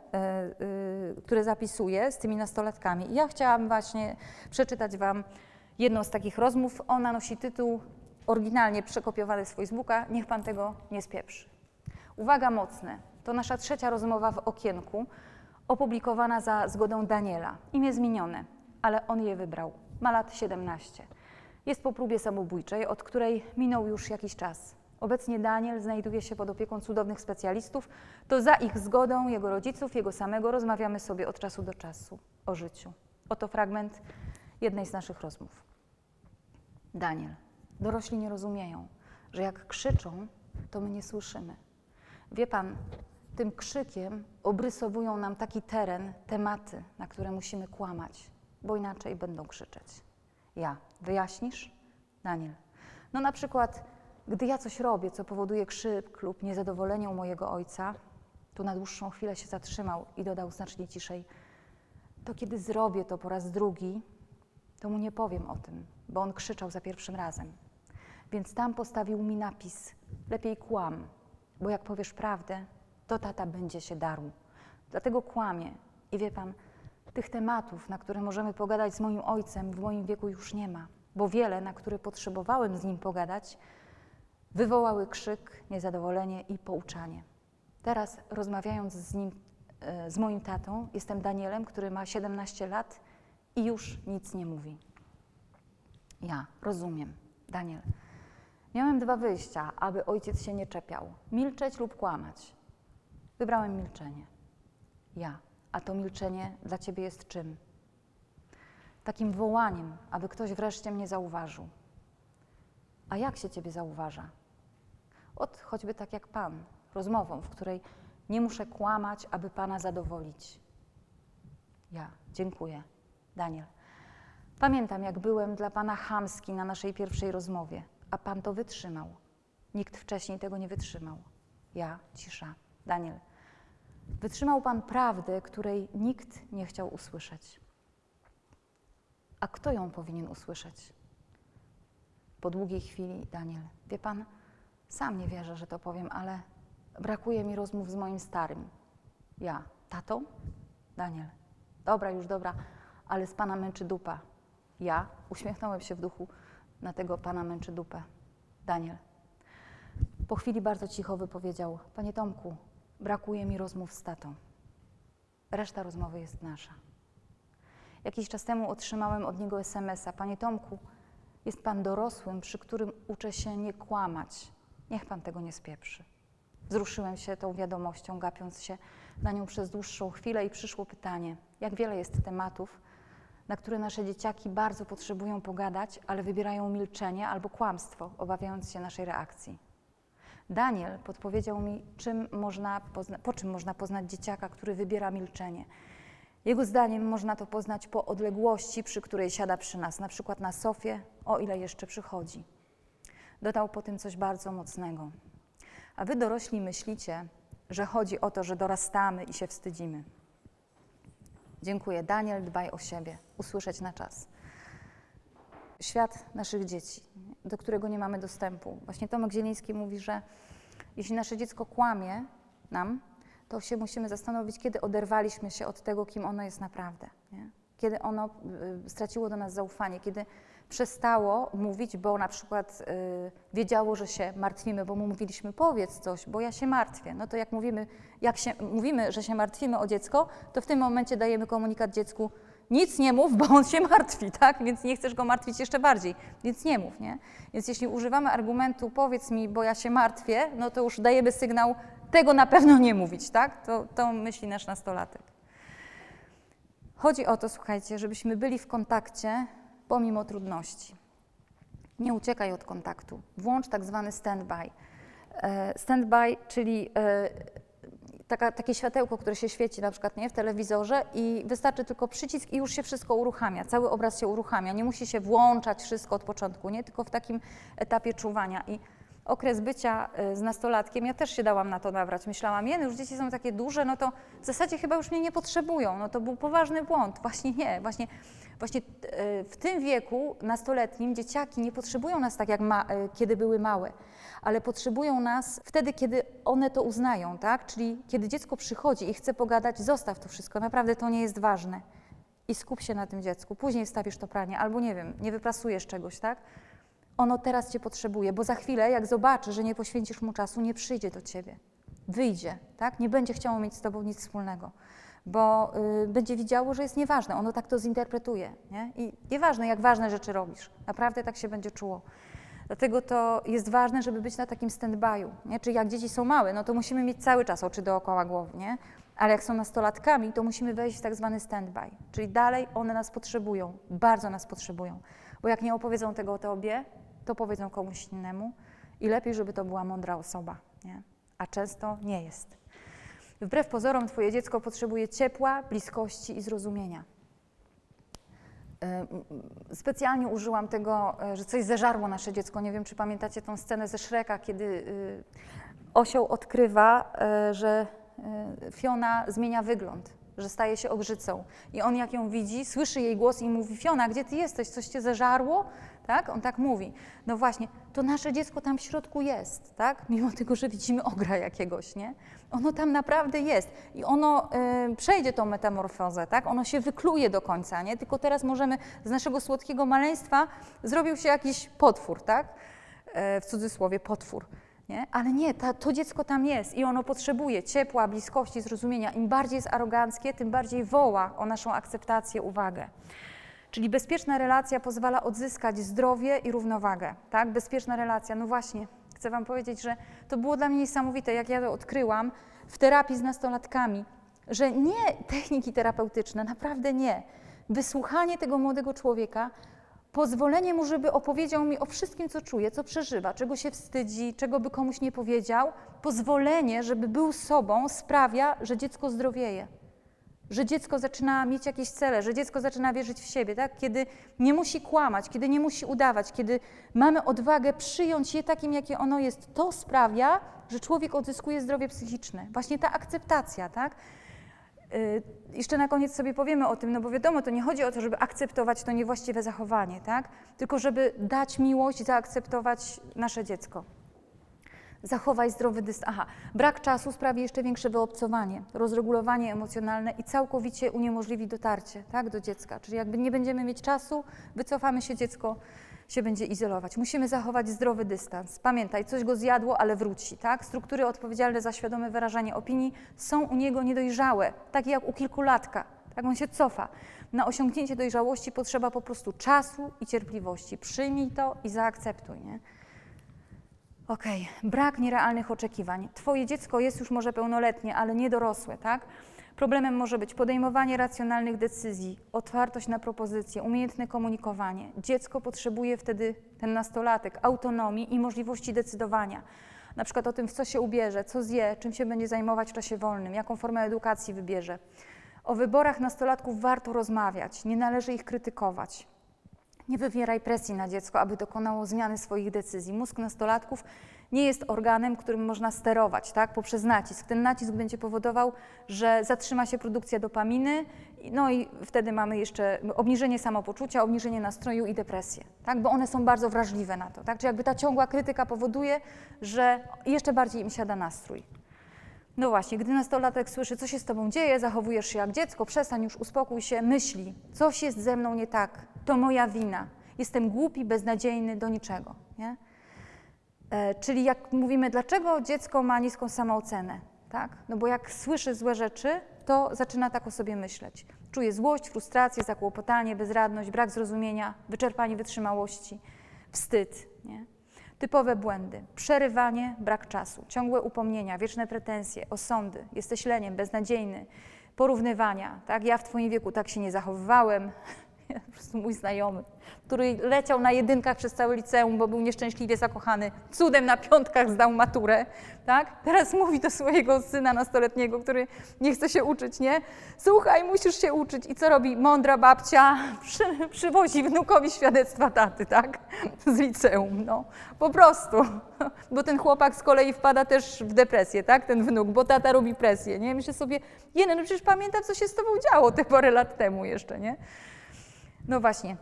które zapisuje z tymi nastolatkami. I ja chciałam właśnie przeczytać wam jedną z takich rozmów. Ona nosi tytuł oryginalnie przekopiowany z Facebooka, niech pan tego nie spieprzy. Uwaga mocne, to nasza trzecia rozmowa w okienku, opublikowana za zgodą Daniela. Imię zmienione, ale on je wybrał. Ma lat siedemnaście. Jest po próbie samobójczej, od której minął już jakiś czas. Obecnie Daniel znajduje się pod opieką cudownych specjalistów. To za ich zgodą, jego rodziców, jego samego rozmawiamy sobie od czasu do czasu o życiu. Oto fragment jednej z naszych rozmów. Daniel. Dorośli nie rozumieją, że jak krzyczą, to my nie słyszymy. Wie pan, tym krzykiem obrysowują nam taki teren, tematy, na które musimy kłamać, bo inaczej będą krzyczeć. Ja. Wyjaśnisz? Daniel. No na przykład, gdy ja coś robię, co powoduje krzyk lub niezadowolenie u mojego ojca, tu na dłuższą chwilę się zatrzymał i dodał znacznie ciszej, to kiedy zrobię to po raz drugi, to mu nie powiem o tym, bo on krzyczał za pierwszym razem. Więc tam postawił mi napis, lepiej kłam, bo jak powiesz prawdę, to tata będzie się darł. Dlatego kłamie i wie pan, tych tematów, na które możemy pogadać z moim ojcem, w moim wieku już nie ma, bo wiele, na które potrzebowałem z nim pogadać, wywołały krzyk, niezadowolenie i pouczanie. Teraz rozmawiając z nim, z moim tatą, jestem Danielem, który ma siedemnaście lat i już nic nie mówi. Ja rozumiem, Daniel. Miałem dwa wyjścia, aby ojciec się nie czepiał. Milczeć lub kłamać. Wybrałem milczenie. Ja. A to milczenie dla ciebie jest czym? Takim wołaniem, aby ktoś wreszcie mnie zauważył. A jak się ciebie zauważa? Ot choćby tak jak pan, rozmową, w której nie muszę kłamać, aby pana zadowolić. Ja. Dziękuję. Daniel. Pamiętam, jak byłem dla pana chamski na naszej pierwszej rozmowie, a pan to wytrzymał. Nikt wcześniej tego nie wytrzymał. Ja. Cisza. Daniel. Wytrzymał pan prawdę, której nikt nie chciał usłyszeć. A kto ją powinien usłyszeć? Po długiej chwili, Daniel. Wie pan, sam nie wierzę, że to powiem, ale brakuje mi rozmów z moim starym. Ja. Tatą? Daniel. Dobra, już dobra, ale z pana męczy dupa. Ja. Uśmiechnąłem się w duchu na tego pana męczy dupę. Daniel. Po chwili bardzo cicho wypowiedział: panie Tomku, brakuje mi rozmów z tatą. Reszta rozmowy jest nasza. Jakiś czas temu otrzymałem od niego es em es a. Panie Tomku, jest pan dorosłym, przy którym uczę się nie kłamać. Niech pan tego nie spieprzy. Wzruszyłem się tą wiadomością, gapiąc się na nią przez dłuższą chwilę i przyszło pytanie, jak wiele jest tematów, na które nasze dzieciaki bardzo potrzebują pogadać, ale wybierają milczenie albo kłamstwo, obawiając się naszej reakcji. Daniel podpowiedział mi, czym można pozna- po czym można poznać dzieciaka, który wybiera milczenie. Jego zdaniem można to poznać po odległości, przy której siada przy nas, na przykład na sofie, o ile jeszcze przychodzi. Dodał po tym coś bardzo mocnego. A wy dorośli myślicie, że chodzi o to, że dorastamy i się wstydzimy. Dziękuję, Daniel, dbaj o siebie. Usłyszeć na czas. Świat naszych dzieci, do którego nie mamy dostępu. Właśnie Tomek Zieliński mówi, że jeśli nasze dziecko kłamie nam, to się musimy zastanowić, kiedy oderwaliśmy się od tego, kim ono jest naprawdę. Nie? Kiedy ono straciło do nas zaufanie, kiedy przestało mówić, bo na przykład yy, wiedziało, że się martwimy, bo mu mówiliśmy powiedz coś, bo ja się martwię. No to jak mówimy, jak się, mówimy, że się martwimy o dziecko, to w tym momencie dajemy komunikat dziecku nic nie mów, bo on się martwi, tak? Więc nie chcesz go martwić jeszcze bardziej, więc nie mów, nie? Więc jeśli używamy argumentu powiedz mi, bo ja się martwię, no to już dajemy sygnał tego na pewno nie mówić, tak? To, to myśli nasz nastolatek. Chodzi o to, słuchajcie, żebyśmy byli w kontakcie pomimo trudności. Nie uciekaj od kontaktu. Włącz tak zwany stand-by. Stand-by, czyli taka, takie światełko, które się świeci na przykład nie, w telewizorze i wystarczy tylko przycisk i już się wszystko uruchamia, cały obraz się uruchamia. Nie musi się włączać wszystko od początku, nie? Tylko w takim etapie czuwania. I okres bycia z nastolatkiem, ja też się dałam na to nabrać. Myślałam, je, no już dzieci są takie duże, no to w zasadzie chyba już mnie nie potrzebują. No to był poważny błąd. Właśnie nie. Właśnie, właśnie w tym wieku nastoletnim dzieciaki nie potrzebują nas tak, jak ma, kiedy były małe, ale potrzebują nas wtedy, kiedy one to uznają, tak? Czyli kiedy dziecko przychodzi i chce pogadać, zostaw to wszystko, naprawdę to nie jest ważne. I skup się na tym dziecku. Później wstawisz to pranie albo nie wiem, nie wyprasujesz czegoś, tak? Ono teraz cię potrzebuje, bo za chwilę, jak zobaczy, że nie poświęcisz mu czasu, nie przyjdzie do ciebie. Wyjdzie, tak? Nie będzie chciało mieć z tobą nic wspólnego, bo y, będzie widziało, że jest nieważne. Ono tak to zinterpretuje, nie? I nieważne, jak ważne rzeczy robisz. Naprawdę tak się będzie czuło. Dlatego to jest ważne, żeby być na takim stand-by'u, nie? Czyli jak dzieci są małe, no to musimy mieć cały czas oczy dookoła głowy, nie? Ale jak są nastolatkami, to musimy wejść w tak zwany stand-by. Czyli dalej one nas potrzebują, bardzo nas potrzebują. Bo jak nie opowiedzą tego o tobie, to powiedzą komuś innemu i lepiej, żeby to była mądra osoba, nie? A często nie jest. Wbrew pozorom twoje dziecko potrzebuje ciepła, bliskości i zrozumienia. Yy, specjalnie użyłam tego, że coś zeżarło nasze dziecko. Nie wiem, czy pamiętacie tą scenę ze Shreka, kiedy yy, osioł odkrywa, yy, że yy, Fiona zmienia wygląd, że staje się ogrzycą. I on jak ją widzi, słyszy jej głos i mówi: Fiona, gdzie ty jesteś? Coś cię zeżarło? Tak? On tak mówi. No właśnie, to nasze dziecko tam w środku jest, tak? Mimo tego, że widzimy ogra jakiegoś, nie? Ono tam naprawdę jest i ono y, przejdzie tą metamorfozę, tak? Ono się wykluje do końca, nie? Tylko teraz możemy z naszego słodkiego maleństwa zrobił się jakiś potwór, tak? E, w cudzysłowie potwór. Nie? Ale nie, ta, to dziecko tam jest i ono potrzebuje ciepła, bliskości, zrozumienia. Im bardziej jest aroganckie, tym bardziej woła o naszą akceptację, uwagę. Czyli bezpieczna relacja pozwala odzyskać zdrowie i równowagę. Tak? Bezpieczna relacja, no właśnie, chcę wam powiedzieć, że to było dla mnie niesamowite, jak ja to odkryłam w terapii z nastolatkami, że nie techniki terapeutyczne, naprawdę nie. Wysłuchanie tego młodego człowieka, pozwolenie mu, żeby opowiedział mi o wszystkim, co czuje, co przeżywa, czego się wstydzi, czego by komuś nie powiedział. Pozwolenie, żeby był sobą, sprawia, że dziecko zdrowieje, że dziecko zaczyna mieć jakieś cele, że dziecko zaczyna wierzyć w siebie, tak? Kiedy nie musi kłamać, kiedy nie musi udawać, kiedy mamy odwagę przyjąć je takim, jakie ono jest, to sprawia, że człowiek odzyskuje zdrowie psychiczne. Właśnie ta akceptacja, tak? Yy, jeszcze na koniec sobie powiemy o tym, no bo wiadomo, to nie chodzi o to, żeby akceptować to niewłaściwe zachowanie, tak? Tylko żeby dać miłość, zaakceptować nasze dziecko. Zachowaj zdrowy dystans. Aha, brak czasu sprawi jeszcze większe wyobcowanie, rozregulowanie emocjonalne i całkowicie uniemożliwi dotarcie, tak, do dziecka. Czyli jakby nie będziemy mieć czasu, wycofamy się, dziecko się będzie izolować. Musimy zachować zdrowy dystans. Pamiętaj, coś go zjadło, ale wróci, tak? Struktury odpowiedzialne za świadome wyrażanie opinii są u niego niedojrzałe, takie jak u kilkulatka, tak? On się cofa. Na osiągnięcie dojrzałości potrzeba po prostu czasu i cierpliwości. Przyjmij to i zaakceptuj, nie? Okej, okay. Brak nierealnych oczekiwań. Twoje dziecko jest już może pełnoletnie, ale niedorosłe, tak? Problemem może być podejmowanie racjonalnych decyzji, otwartość na propozycje, umiejętne komunikowanie. Dziecko potrzebuje wtedy, ten nastolatek, autonomii i możliwości decydowania. Na przykład o tym, w co się ubierze, co zje, czym się będzie zajmować w czasie wolnym, jaką formę edukacji wybierze. O wyborach nastolatków warto rozmawiać, nie należy ich krytykować. Nie wywieraj presji na dziecko, aby dokonało zmiany swoich decyzji. Mózg nastolatków nie jest organem, którym można sterować, tak, poprzez nacisk. Ten nacisk będzie powodował, że zatrzyma się produkcja dopaminy, no i wtedy mamy jeszcze obniżenie samopoczucia, obniżenie nastroju i depresję, tak, bo one są bardzo wrażliwe na to. Tak? Czyli jakby ta ciągła krytyka powoduje, że jeszcze bardziej im siada nastrój. No właśnie, gdy nastolatek słyszy, co się z tobą dzieje, zachowujesz się jak dziecko, przestań już, uspokój się, myśli, coś jest ze mną nie tak, to moja wina, jestem głupi, beznadziejny, do niczego, nie? E, czyli jak mówimy, dlaczego dziecko ma niską samoocenę, tak? No bo jak słyszy złe rzeczy, to zaczyna tak o sobie myśleć. Czuje złość, frustrację, zakłopotanie, bezradność, brak zrozumienia, wyczerpanie wytrzymałości, wstyd, nie? Typowe błędy, przerywanie, brak czasu, ciągłe upomnienia, wieczne pretensje, osądy, jesteś leniem, beznadziejny, porównywania, tak, ja w twoim wieku tak się nie zachowywałem, po prostu mój znajomy, który leciał na jedynkach przez całe liceum, bo był nieszczęśliwie zakochany, cudem na piątkach zdał maturę, tak, teraz mówi do swojego syna nastoletniego, który nie chce się uczyć, nie, słuchaj, musisz się uczyć i co robi mądra babcia, Przy, przywozi wnukowi świadectwa taty, tak, z liceum, no, po prostu, bo ten chłopak z kolei wpada też w depresję, tak, ten wnuk, bo tata robi presję, nie, myślę sobie, nie, no przecież pamiętam, co się z tobą działo te parę lat temu jeszcze, nie. No właśnie,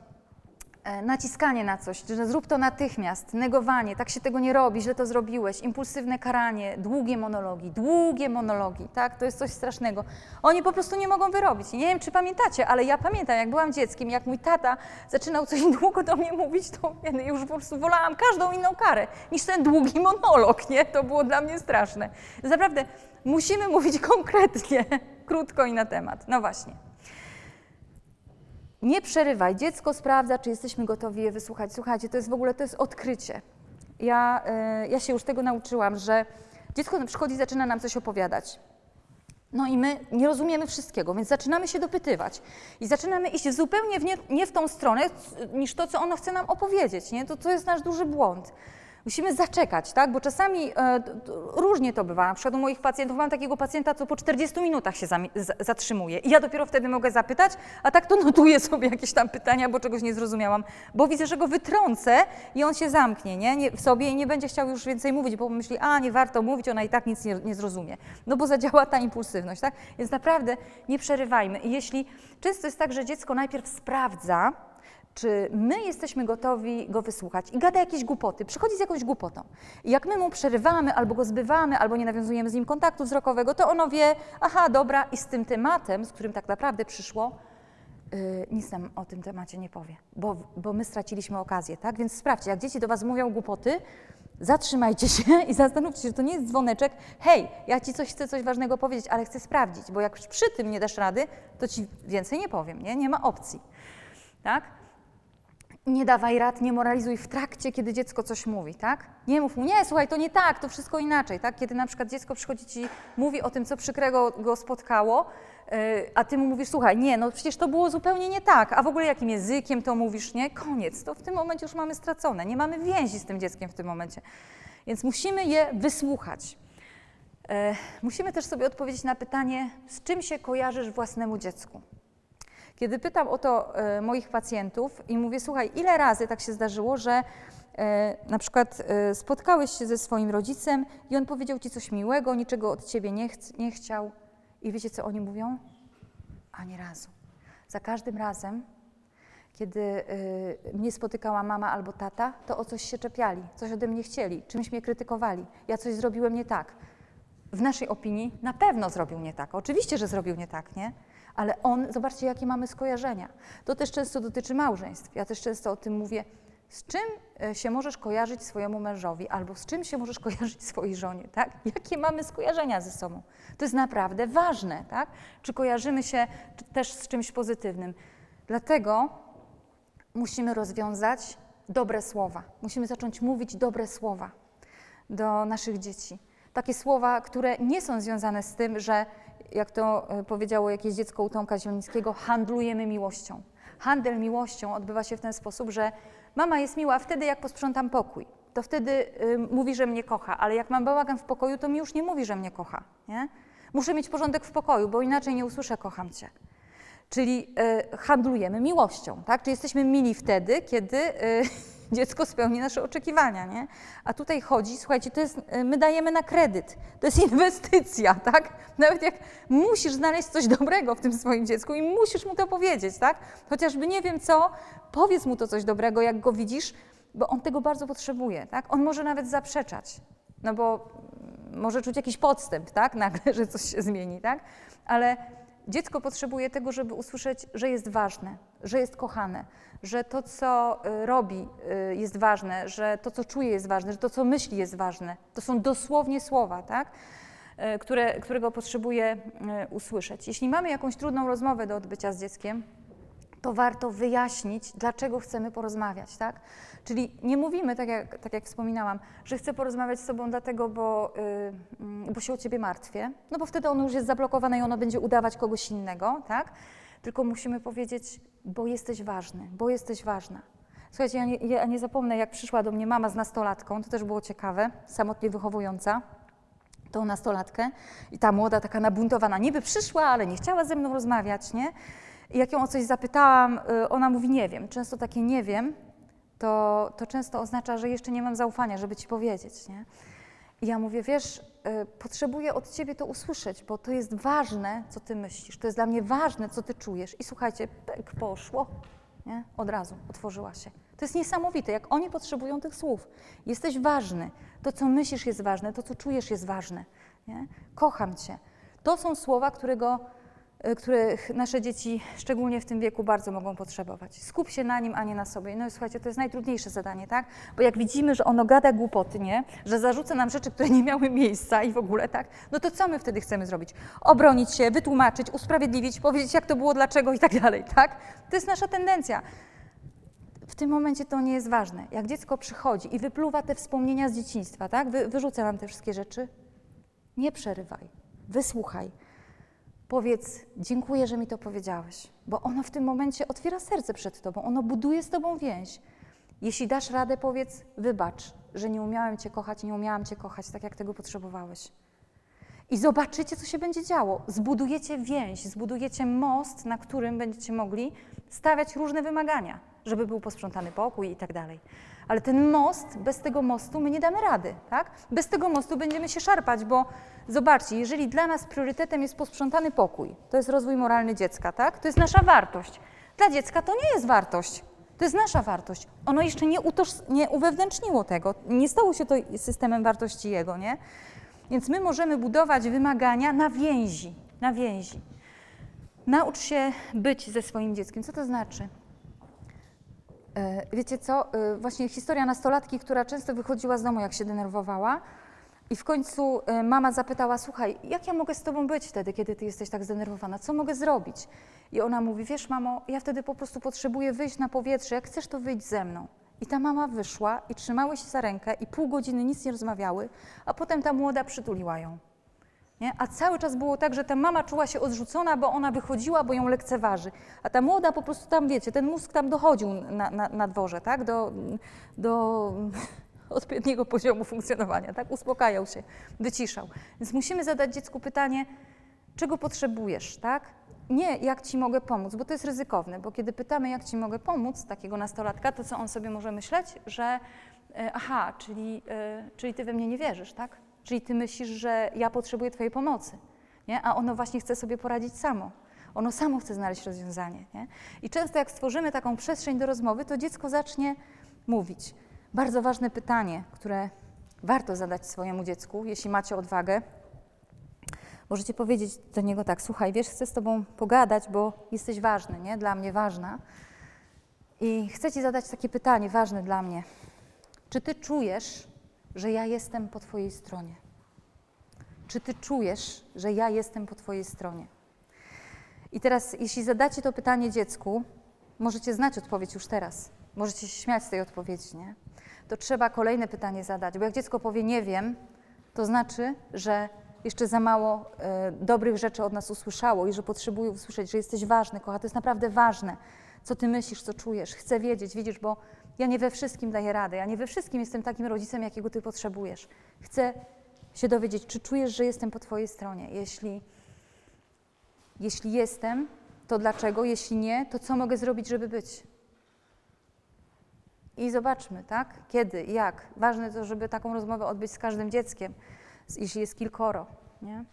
e, naciskanie na coś, że zrób to natychmiast, negowanie, tak się tego nie robi, źle to zrobiłeś, impulsywne karanie, długie monologi, długie monologi, tak, to jest coś strasznego. Oni po prostu nie mogą wyrobić. Nie wiem, czy pamiętacie, ale ja pamiętam, jak byłam dzieckiem, jak mój tata zaczynał coś długo do mnie mówić, to już po prostu wolałam każdą inną karę niż ten długi monolog, nie? To było dla mnie straszne. Naprawdę, musimy mówić konkretnie, krótko i na temat, no właśnie. Nie przerywaj. Dziecko sprawdza, czy jesteśmy gotowi je wysłuchać. Słuchajcie, to jest w ogóle, to jest odkrycie. Ja, yy, ja się już tego nauczyłam, że dziecko przychodzi i zaczyna nam coś opowiadać. No i my nie rozumiemy wszystkiego, więc zaczynamy się dopytywać. I zaczynamy iść zupełnie w nie, nie w tą stronę, niż to, co ono chce nam opowiedzieć, nie? To, to jest nasz duży błąd. Musimy zaczekać, tak? Bo czasami e, różnie to bywa. Na przykład u moich pacjentów mam takiego pacjenta, co po czterdziestu minutach się zami- z- zatrzymuje i ja dopiero wtedy mogę zapytać, a tak to notuję sobie jakieś tam pytania, bo czegoś nie zrozumiałam, bo widzę, że go wytrącę i on się zamknie, nie? Nie, w sobie i nie będzie chciał już więcej mówić, bo myśli, a nie warto mówić, ona i tak nic nie, nie zrozumie. No bo zadziała ta impulsywność, tak? Więc naprawdę nie przerywajmy. I jeśli często jest tak, że dziecko najpierw sprawdza, czy my jesteśmy gotowi go wysłuchać i gada jakieś głupoty, przychodzi z jakąś głupotą. I jak my mu przerywamy, albo go zbywamy, albo nie nawiązujemy z nim kontaktu wzrokowego, to ono wie, aha, dobra, i z tym tematem, z którym tak naprawdę przyszło, yy, nic nam o tym temacie nie powie, bo, bo my straciliśmy okazję, tak? Więc sprawdźcie, jak dzieci do was mówią głupoty, zatrzymajcie się i zastanówcie się, że to nie jest dzwoneczek, hej, ja ci coś chcę, coś ważnego powiedzieć, ale chcę sprawdzić, bo jak przy tym nie dasz rady, to ci więcej nie powiem, nie, nie ma opcji, tak? Nie dawaj rad, nie moralizuj w trakcie, kiedy dziecko coś mówi, tak? Nie mów mu, nie, słuchaj, to nie tak, to wszystko inaczej, tak? Kiedy na przykład dziecko przychodzi ci, mówi o tym, co przykrego go spotkało, yy, a ty mu mówisz, słuchaj, nie, no przecież to było zupełnie nie tak, a w ogóle jakim językiem to mówisz, nie? Koniec, to w tym momencie już mamy stracone, nie mamy więzi z tym dzieckiem w tym momencie, więc musimy je wysłuchać. Yy, musimy też sobie odpowiedzieć na pytanie, z czym się kojarzysz własnemu dziecku? Kiedy pytam o to e, moich pacjentów i mówię, słuchaj, ile razy tak się zdarzyło, że e, na przykład e, spotkałeś się ze swoim rodzicem i on powiedział ci coś miłego, niczego od ciebie nie, ch- nie chciał i wiecie, co oni mówią? Ani razu. Za każdym razem, kiedy e, mnie spotykała mama albo tata, to o coś się czepiali, coś ode mnie chcieli, czymś mnie krytykowali, ja coś zrobiłem nie tak. W naszej opinii na pewno zrobił nie tak, oczywiście, że zrobił nie tak, nie? Ale on, zobaczcie, jakie mamy skojarzenia. To też często dotyczy małżeństw. Ja też często o tym mówię, z czym się możesz kojarzyć swojemu mężowi albo z czym się możesz kojarzyć swojej żonie, tak? Jakie mamy skojarzenia ze sobą? To jest naprawdę ważne, tak? Czy kojarzymy się też z czymś pozytywnym? Dlatego musimy rozwiązać dobre słowa. Musimy zacząć mówić dobre słowa do naszych dzieci. Takie słowa, które nie są związane z tym, że jak to powiedziało jakieś dziecko u Tomka Zielińskiego, handlujemy miłością. Handel miłością odbywa się w ten sposób, że mama jest miła wtedy, jak posprzątam pokój. To wtedy y, mówi, że mnie kocha, ale jak mam bałagan w pokoju, to mi już nie mówi, że mnie kocha. Nie? Muszę mieć porządek w pokoju, bo inaczej nie usłyszę kocham cię. Czyli y, handlujemy miłością, tak? Czyli jesteśmy mili wtedy, kiedy y, dziecko spełni nasze oczekiwania, nie? A tutaj chodzi, słuchajcie, to jest, my dajemy na kredyt, to jest inwestycja, tak? Nawet jak musisz znaleźć coś dobrego w tym swoim dziecku i musisz mu to powiedzieć, tak? Chociażby nie wiem co, powiedz mu to coś dobrego, jak go widzisz, bo on tego bardzo potrzebuje, tak? On może nawet zaprzeczać, no bo może czuć jakiś podstęp, tak? Nagle, że coś się zmieni, tak? Ale dziecko potrzebuje tego, żeby usłyszeć, że jest ważne, że jest kochane, że to, co robi, jest ważne, że to, co czuje, jest ważne, że to, co myśli, jest ważne. To są dosłownie słowa, tak? Które, którego potrzebuje usłyszeć. Jeśli mamy jakąś trudną rozmowę do odbycia z dzieckiem, to warto wyjaśnić, dlaczego chcemy porozmawiać, tak? Czyli nie mówimy, tak jak, tak jak wspominałam, że chcę porozmawiać z sobą dlatego, bo, yy, bo się o ciebie martwię, no bo wtedy ono już jest zablokowane i ono będzie udawać kogoś innego, tak? Tylko musimy powiedzieć, bo jesteś ważny, bo jesteś ważna. Słuchajcie, ja nie, ja nie zapomnę, jak przyszła do mnie mama z nastolatką, to też było ciekawe, samotnie wychowująca tą nastolatkę i ta młoda taka nabuntowana, niby przyszła, ale nie chciała ze mną rozmawiać, nie? I jak ją o coś zapytałam, ona mówi nie wiem. Często takie nie wiem, to, to często oznacza, że jeszcze nie mam zaufania, żeby ci powiedzieć, nie? I ja mówię, wiesz, y, potrzebuję od ciebie to usłyszeć, bo to jest ważne, co ty myślisz. To jest dla mnie ważne, co ty czujesz. I słuchajcie, pek poszło, nie? Od razu otworzyła się. To jest niesamowite, jak oni potrzebują tych słów. Jesteś ważny, to co myślisz jest ważne, to co czujesz jest ważne, nie? Kocham cię. To są słowa, którego... których nasze dzieci, szczególnie w tym wieku, bardzo mogą potrzebować. Skup się na nim, a nie na sobie. No i słuchajcie, to jest najtrudniejsze zadanie, tak? Bo jak widzimy, że ono gada głupoty, nie? Że zarzuca nam rzeczy, które nie miały miejsca i w ogóle, tak? No to co my wtedy chcemy zrobić? Obronić się, wytłumaczyć, usprawiedliwić, powiedzieć, jak to było, dlaczego i tak dalej, tak? To jest nasza tendencja. W tym momencie to nie jest ważne. Jak dziecko przychodzi i wypluwa te wspomnienia z dzieciństwa, tak? Wy, wyrzuca nam te wszystkie rzeczy. Nie przerywaj, wysłuchaj. Powiedz, dziękuję, że mi to powiedziałeś, bo ono w tym momencie otwiera serce przed tobą, ono buduje z tobą więź. Jeśli dasz radę, powiedz, wybacz, że nie umiałem cię kochać, nie umiałam cię kochać tak, jak tego potrzebowałeś. I zobaczycie, co się będzie działo. Zbudujecie więź, zbudujecie most, na którym będziecie mogli stawiać różne wymagania, żeby był posprzątany pokój i tak dalej. Ale ten most, bez tego mostu my nie damy rady, tak? Bez tego mostu będziemy się szarpać, bo zobaczcie, jeżeli dla nas priorytetem jest posprzątany pokój, to jest rozwój moralny dziecka, tak? To jest nasza wartość. Dla dziecka to nie jest wartość, to jest nasza wartość. Ono jeszcze nie, utoż- nie uwewnętrzniło tego, nie stało się to systemem wartości jego, nie? Więc my możemy budować wymagania na więzi, na więzi. Naucz się być ze swoim dzieckiem. Co to znaczy? Wiecie co, właśnie historia nastolatki, która często wychodziła z domu, jak się denerwowała, i w końcu mama zapytała: słuchaj, jak ja mogę z tobą być wtedy, kiedy ty jesteś tak zdenerwowana, co mogę zrobić? I ona mówi: wiesz mamo, ja wtedy po prostu potrzebuję wyjść na powietrze, jak chcesz, to wyjdź ze mną. I ta mama wyszła i trzymały się za rękę i pół godziny nic nie rozmawiały, a potem ta młoda przytuliła ją. Nie? A cały czas było tak, że ta mama czuła się odrzucona, bo ona wychodziła, bo ją lekceważy. A ta młoda po prostu tam, wiecie, ten mózg tam dochodził na, na, na dworze, tak? Do, do odpowiedniego poziomu funkcjonowania, tak? Uspokajał się, wyciszał. Więc musimy zadać dziecku pytanie, czego potrzebujesz, tak? Nie, jak ci mogę pomóc, bo to jest ryzykowne, bo kiedy pytamy, jak ci mogę pomóc, takiego nastolatka, to co on sobie może myśleć, że e, aha, czyli, e, czyli ty we mnie nie wierzysz, tak? Czyli ty myślisz, że ja potrzebuję twojej pomocy, nie? A ono właśnie chce sobie poradzić samo. Ono samo chce znaleźć rozwiązanie, nie? I często jak stworzymy taką przestrzeń do rozmowy, to dziecko zacznie mówić. Bardzo ważne pytanie, które warto zadać swojemu dziecku, jeśli macie odwagę. Możecie powiedzieć do niego tak: słuchaj, wiesz, chcę z tobą pogadać, bo jesteś ważny, nie? Dla mnie ważna. I chcę ci zadać takie pytanie ważne dla mnie. Czy ty czujesz, że ja jestem po twojej stronie? Czy ty czujesz, że ja jestem po twojej stronie? I teraz, jeśli zadacie to pytanie dziecku, możecie znać odpowiedź już teraz. Możecie się śmiać z tej odpowiedzi, nie? To trzeba kolejne pytanie zadać, bo jak dziecko powie nie wiem, to znaczy, że jeszcze za mało e, dobrych rzeczy od nas usłyszało i że potrzebuje usłyszeć, że jesteś ważny, kocha, to jest naprawdę ważne. Co ty myślisz, co czujesz, chcę wiedzieć, widzisz, bo ja nie we wszystkim daję radę, ja nie we wszystkim jestem takim rodzicem, jakiego ty potrzebujesz. Chcę się dowiedzieć, czy czujesz, że jestem po twojej stronie. Jeśli, jeśli jestem, to dlaczego? Jeśli nie, to co mogę zrobić, żeby być? I zobaczmy, tak? Kiedy, jak. Ważne to, żeby taką rozmowę odbyć z każdym dzieckiem, jeśli jest kilkoro, nie?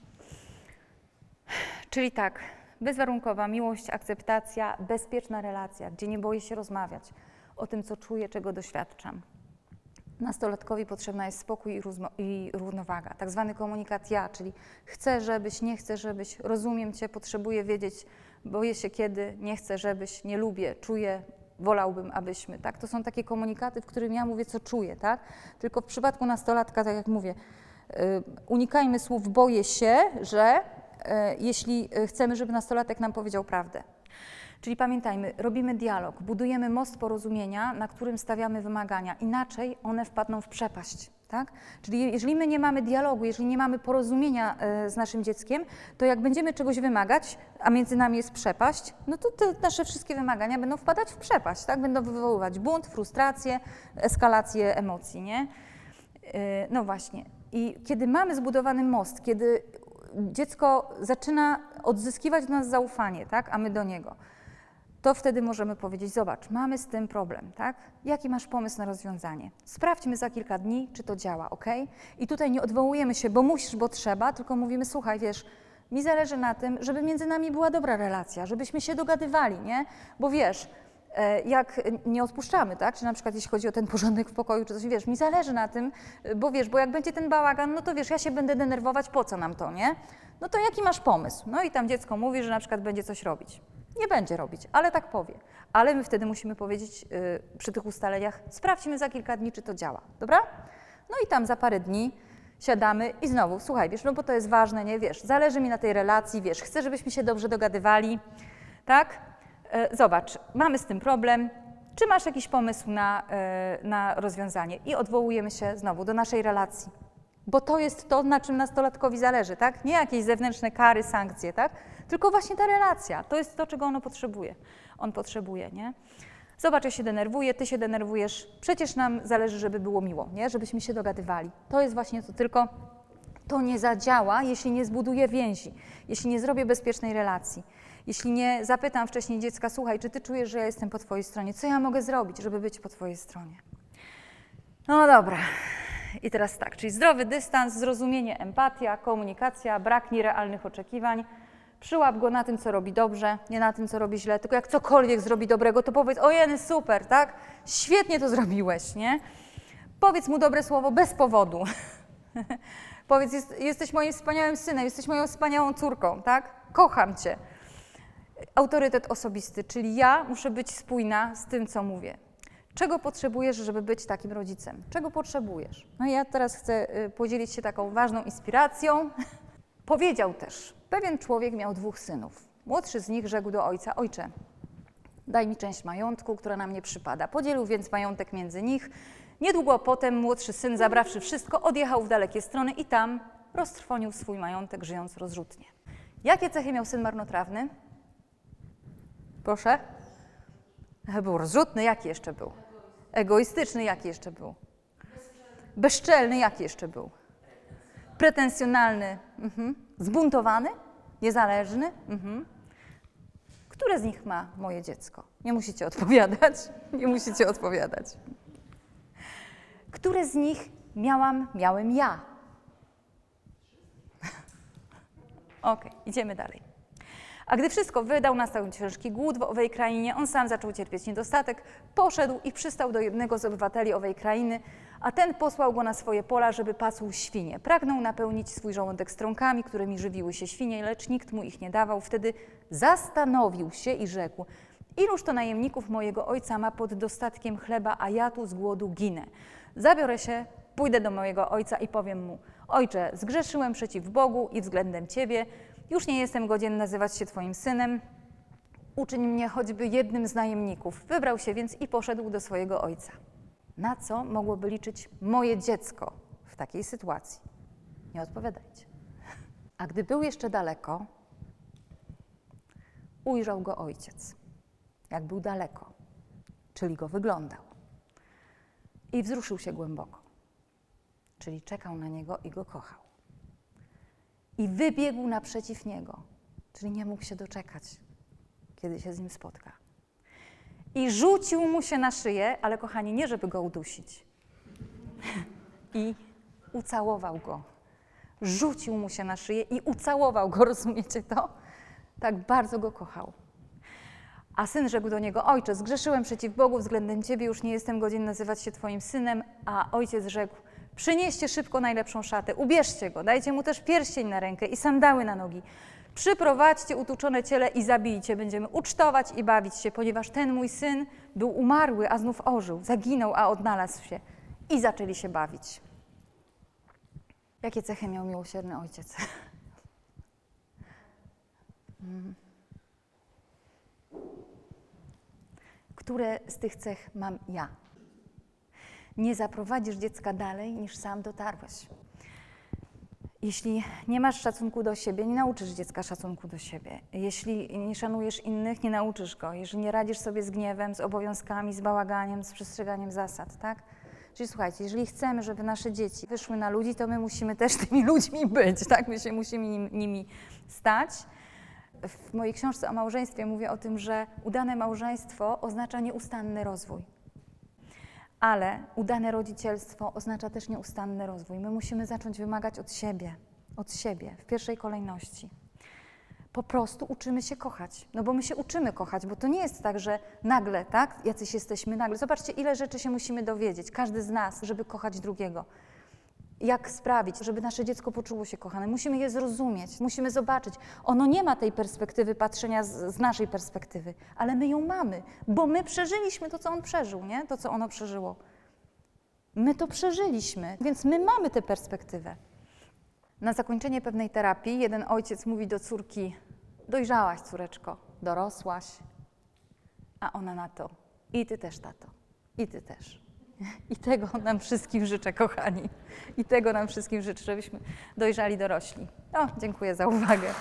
Czyli tak, bezwarunkowa miłość, akceptacja, bezpieczna relacja, gdzie nie boję się rozmawiać o tym, co czuję, czego doświadczam. Nastolatkowi potrzebna jest spokój i, rózmo- i równowaga, tak zwany komunikat ja, czyli chcę, żebyś, nie chcę, żebyś, rozumiem cię, potrzebuję wiedzieć, boję się kiedy, nie chcę, żebyś, nie lubię, czuję, wolałbym, abyśmy, tak? To są takie komunikaty, w którym ja mówię, co czuję, tak? Tylko w przypadku nastolatka, tak jak mówię, unikajmy słów boję się, że jeśli chcemy, żeby nastolatek nam powiedział prawdę. Czyli pamiętajmy, robimy dialog, budujemy most porozumienia, na którym stawiamy wymagania, inaczej one wpadną w przepaść, tak? Czyli jeżeli my nie mamy dialogu, jeżeli nie mamy porozumienia z naszym dzieckiem, to jak będziemy czegoś wymagać, a między nami jest przepaść, no to te nasze wszystkie wymagania będą wpadać w przepaść, tak? Będą wywoływać bunt, frustrację, eskalację emocji, nie? No właśnie. I kiedy mamy zbudowany most, kiedy dziecko zaczyna odzyskiwać do nas zaufanie, tak, a my do niego, to wtedy możemy powiedzieć: zobacz, mamy z tym problem, tak? Jaki masz pomysł na rozwiązanie? Sprawdźmy za kilka dni, czy to działa, ok? I tutaj nie odwołujemy się, bo musisz, bo trzeba, tylko mówimy: słuchaj, wiesz, mi zależy na tym, żeby między nami była dobra relacja, żebyśmy się dogadywali, nie? Bo wiesz, jak nie odpuszczamy, tak? Czy na przykład jeśli chodzi o ten porządek w pokoju, czy coś, wiesz, mi zależy na tym, bo wiesz, bo jak będzie ten bałagan, no to wiesz, ja się będę denerwować, po co nam to, nie? No to jaki masz pomysł? No i tam dziecko mówi, że na przykład będzie coś robić. Nie będzie robić, ale tak powie. Ale my wtedy musimy powiedzieć yy, przy tych ustaleniach: sprawdźmy za kilka dni, czy to działa, dobra? No i tam za parę dni siadamy i znowu: słuchaj, wiesz, no bo to jest ważne, nie, wiesz, zależy mi na tej relacji, wiesz, chcę, żebyśmy się dobrze dogadywali, tak? Zobacz, mamy z tym problem, czy masz jakiś pomysł na, na rozwiązanie? I odwołujemy się znowu do naszej relacji, bo to jest to, na czym nastolatkowi zależy, tak? Nie jakieś zewnętrzne kary, sankcje, tak? Tylko właśnie ta relacja, to jest to, czego ono potrzebuje, on potrzebuje, nie? Zobacz, ja się denerwuję, ty się denerwujesz, przecież nam zależy, żeby było miło, nie? Żebyśmy się dogadywali. To jest właśnie to, tylko to nie zadziała, jeśli nie zbuduję więzi, jeśli nie zrobię bezpiecznej relacji. Jeśli nie zapytam wcześniej dziecka: słuchaj, czy ty czujesz, że ja jestem po twojej stronie? Co ja mogę zrobić, żeby być po twojej stronie? No dobra. I teraz tak, czyli zdrowy dystans, zrozumienie, empatia, komunikacja, brak nierealnych oczekiwań. Przyłap go na tym, co robi dobrze, nie na tym, co robi źle, tylko jak cokolwiek zrobi dobrego, to powiedz: ojej, super, tak? Świetnie to zrobiłeś, nie? Powiedz mu dobre słowo bez powodu. Powiedz: jest, jesteś moim wspaniałym synem, jesteś moją wspaniałą córką, tak? Kocham cię. Autorytet osobisty, czyli ja muszę być spójna z tym, co mówię. Czego potrzebujesz, żeby być takim rodzicem? Czego potrzebujesz? No i ja teraz chcę podzielić się taką ważną inspiracją. Powiedział też, pewien człowiek miał dwóch synów. Młodszy z nich rzekł do ojca: ojcze, daj mi część majątku, która nam nie przypada. Podzielił więc majątek między nich. Niedługo potem młodszy syn, zabrawszy wszystko, odjechał w dalekie strony i tam roztrwonił swój majątek, żyjąc rozrzutnie. Jakie cechy miał syn marnotrawny? Proszę? Był rozrzutny, jaki jeszcze był? Egoistyczny, jaki jeszcze był? Bezczelny, jaki jeszcze był? Pretensjonalny, mhm. Zbuntowany, niezależny. Mhm. Które z nich ma moje dziecko? Nie musicie odpowiadać, nie musicie odpowiadać. Które z nich miałam, miałem ja? Okej, okay, idziemy dalej. A gdy wszystko wydał, nastał ciężki głód w owej krainie, on sam zaczął cierpieć niedostatek, poszedł i przystał do jednego z obywateli owej krainy, a ten posłał go na swoje pola, żeby pasł świnie. Pragnął napełnić swój żołądek strąkami, którymi żywiły się świnie, lecz nikt mu ich nie dawał. Wtedy zastanowił się i rzekł: iluż to najemników mojego ojca ma pod dostatkiem chleba, a ja tu z głodu ginę. Zabiorę się, pójdę do mojego ojca i powiem mu: ojcze, zgrzeszyłem przeciw Bogu i względem ciebie. Już nie jestem godzien nazywać się twoim synem. Uczyń mnie choćby jednym z najemników. Wybrał się więc i poszedł do swojego ojca. Na co mogłoby liczyć moje dziecko w takiej sytuacji? Nie odpowiadajcie. A gdy był jeszcze daleko, ujrzał go ojciec. Jak był daleko, czyli go wyglądał. I wzruszył się głęboko, czyli czekał na niego i go kochał. I wybiegł naprzeciw niego, czyli nie mógł się doczekać, kiedy się z nim spotka. I rzucił mu się na szyję, ale kochani, nie żeby go udusić. I ucałował go. Rzucił mu się na szyję i ucałował go, rozumiecie to? Tak bardzo go kochał. A syn rzekł do niego: ojcze, zgrzeszyłem przeciw Bogu, względem ciebie już nie jestem godzien nazywać się twoim synem. A ojciec rzekł: przynieście szybko najlepszą szatę, ubierzcie go, dajcie mu też pierścień na rękę i sandały na nogi. Przyprowadźcie utłuczone ciele i zabijcie, będziemy ucztować i bawić się, ponieważ ten mój syn był umarły, a znów ożył, zaginął, a odnalazł się. I zaczęli się bawić. Jakie cechy miał miłosierny ojciec? Które z tych cech mam ja? Nie zaprowadzisz dziecka dalej, niż sam dotarłeś. Jeśli nie masz szacunku do siebie, nie nauczysz dziecka szacunku do siebie. Jeśli nie szanujesz innych, nie nauczysz go. Jeżeli nie radzisz sobie z gniewem, z obowiązkami, z bałaganiem, z przestrzeganiem zasad, tak? Czyli słuchajcie, jeżeli chcemy, żeby nasze dzieci wyszły na ludzi, to my musimy też tymi ludźmi być, tak? My się musimy nim, nimi stać. W mojej książce o małżeństwie mówię o tym, że udane małżeństwo oznacza nieustanny rozwój. Ale udane rodzicielstwo oznacza też nieustanny rozwój. My musimy zacząć wymagać od siebie, od siebie w pierwszej kolejności. Po prostu uczymy się kochać, no bo my się uczymy kochać, bo to nie jest tak, że nagle, tak, jacyś jesteśmy nagle. Zobaczcie, ile rzeczy się musimy dowiedzieć, każdy z nas, żeby kochać drugiego. Jak sprawić, żeby nasze dziecko poczuło się kochane? Musimy je zrozumieć, musimy zobaczyć. Ono nie ma tej perspektywy patrzenia z, z naszej perspektywy, ale my ją mamy, bo my przeżyliśmy to, co on przeżył, nie? To, co ono przeżyło. My to przeżyliśmy, więc my mamy tę perspektywę. Na zakończenie pewnej terapii jeden ojciec mówi do córki: dojrzałaś, córeczko, dorosłaś. A ona na to: i ty też, tato, i ty też. I tego nam wszystkim życzę, kochani. I tego nam wszystkim życzę, żebyśmy dojrzali, dorośli. No, dziękuję za uwagę.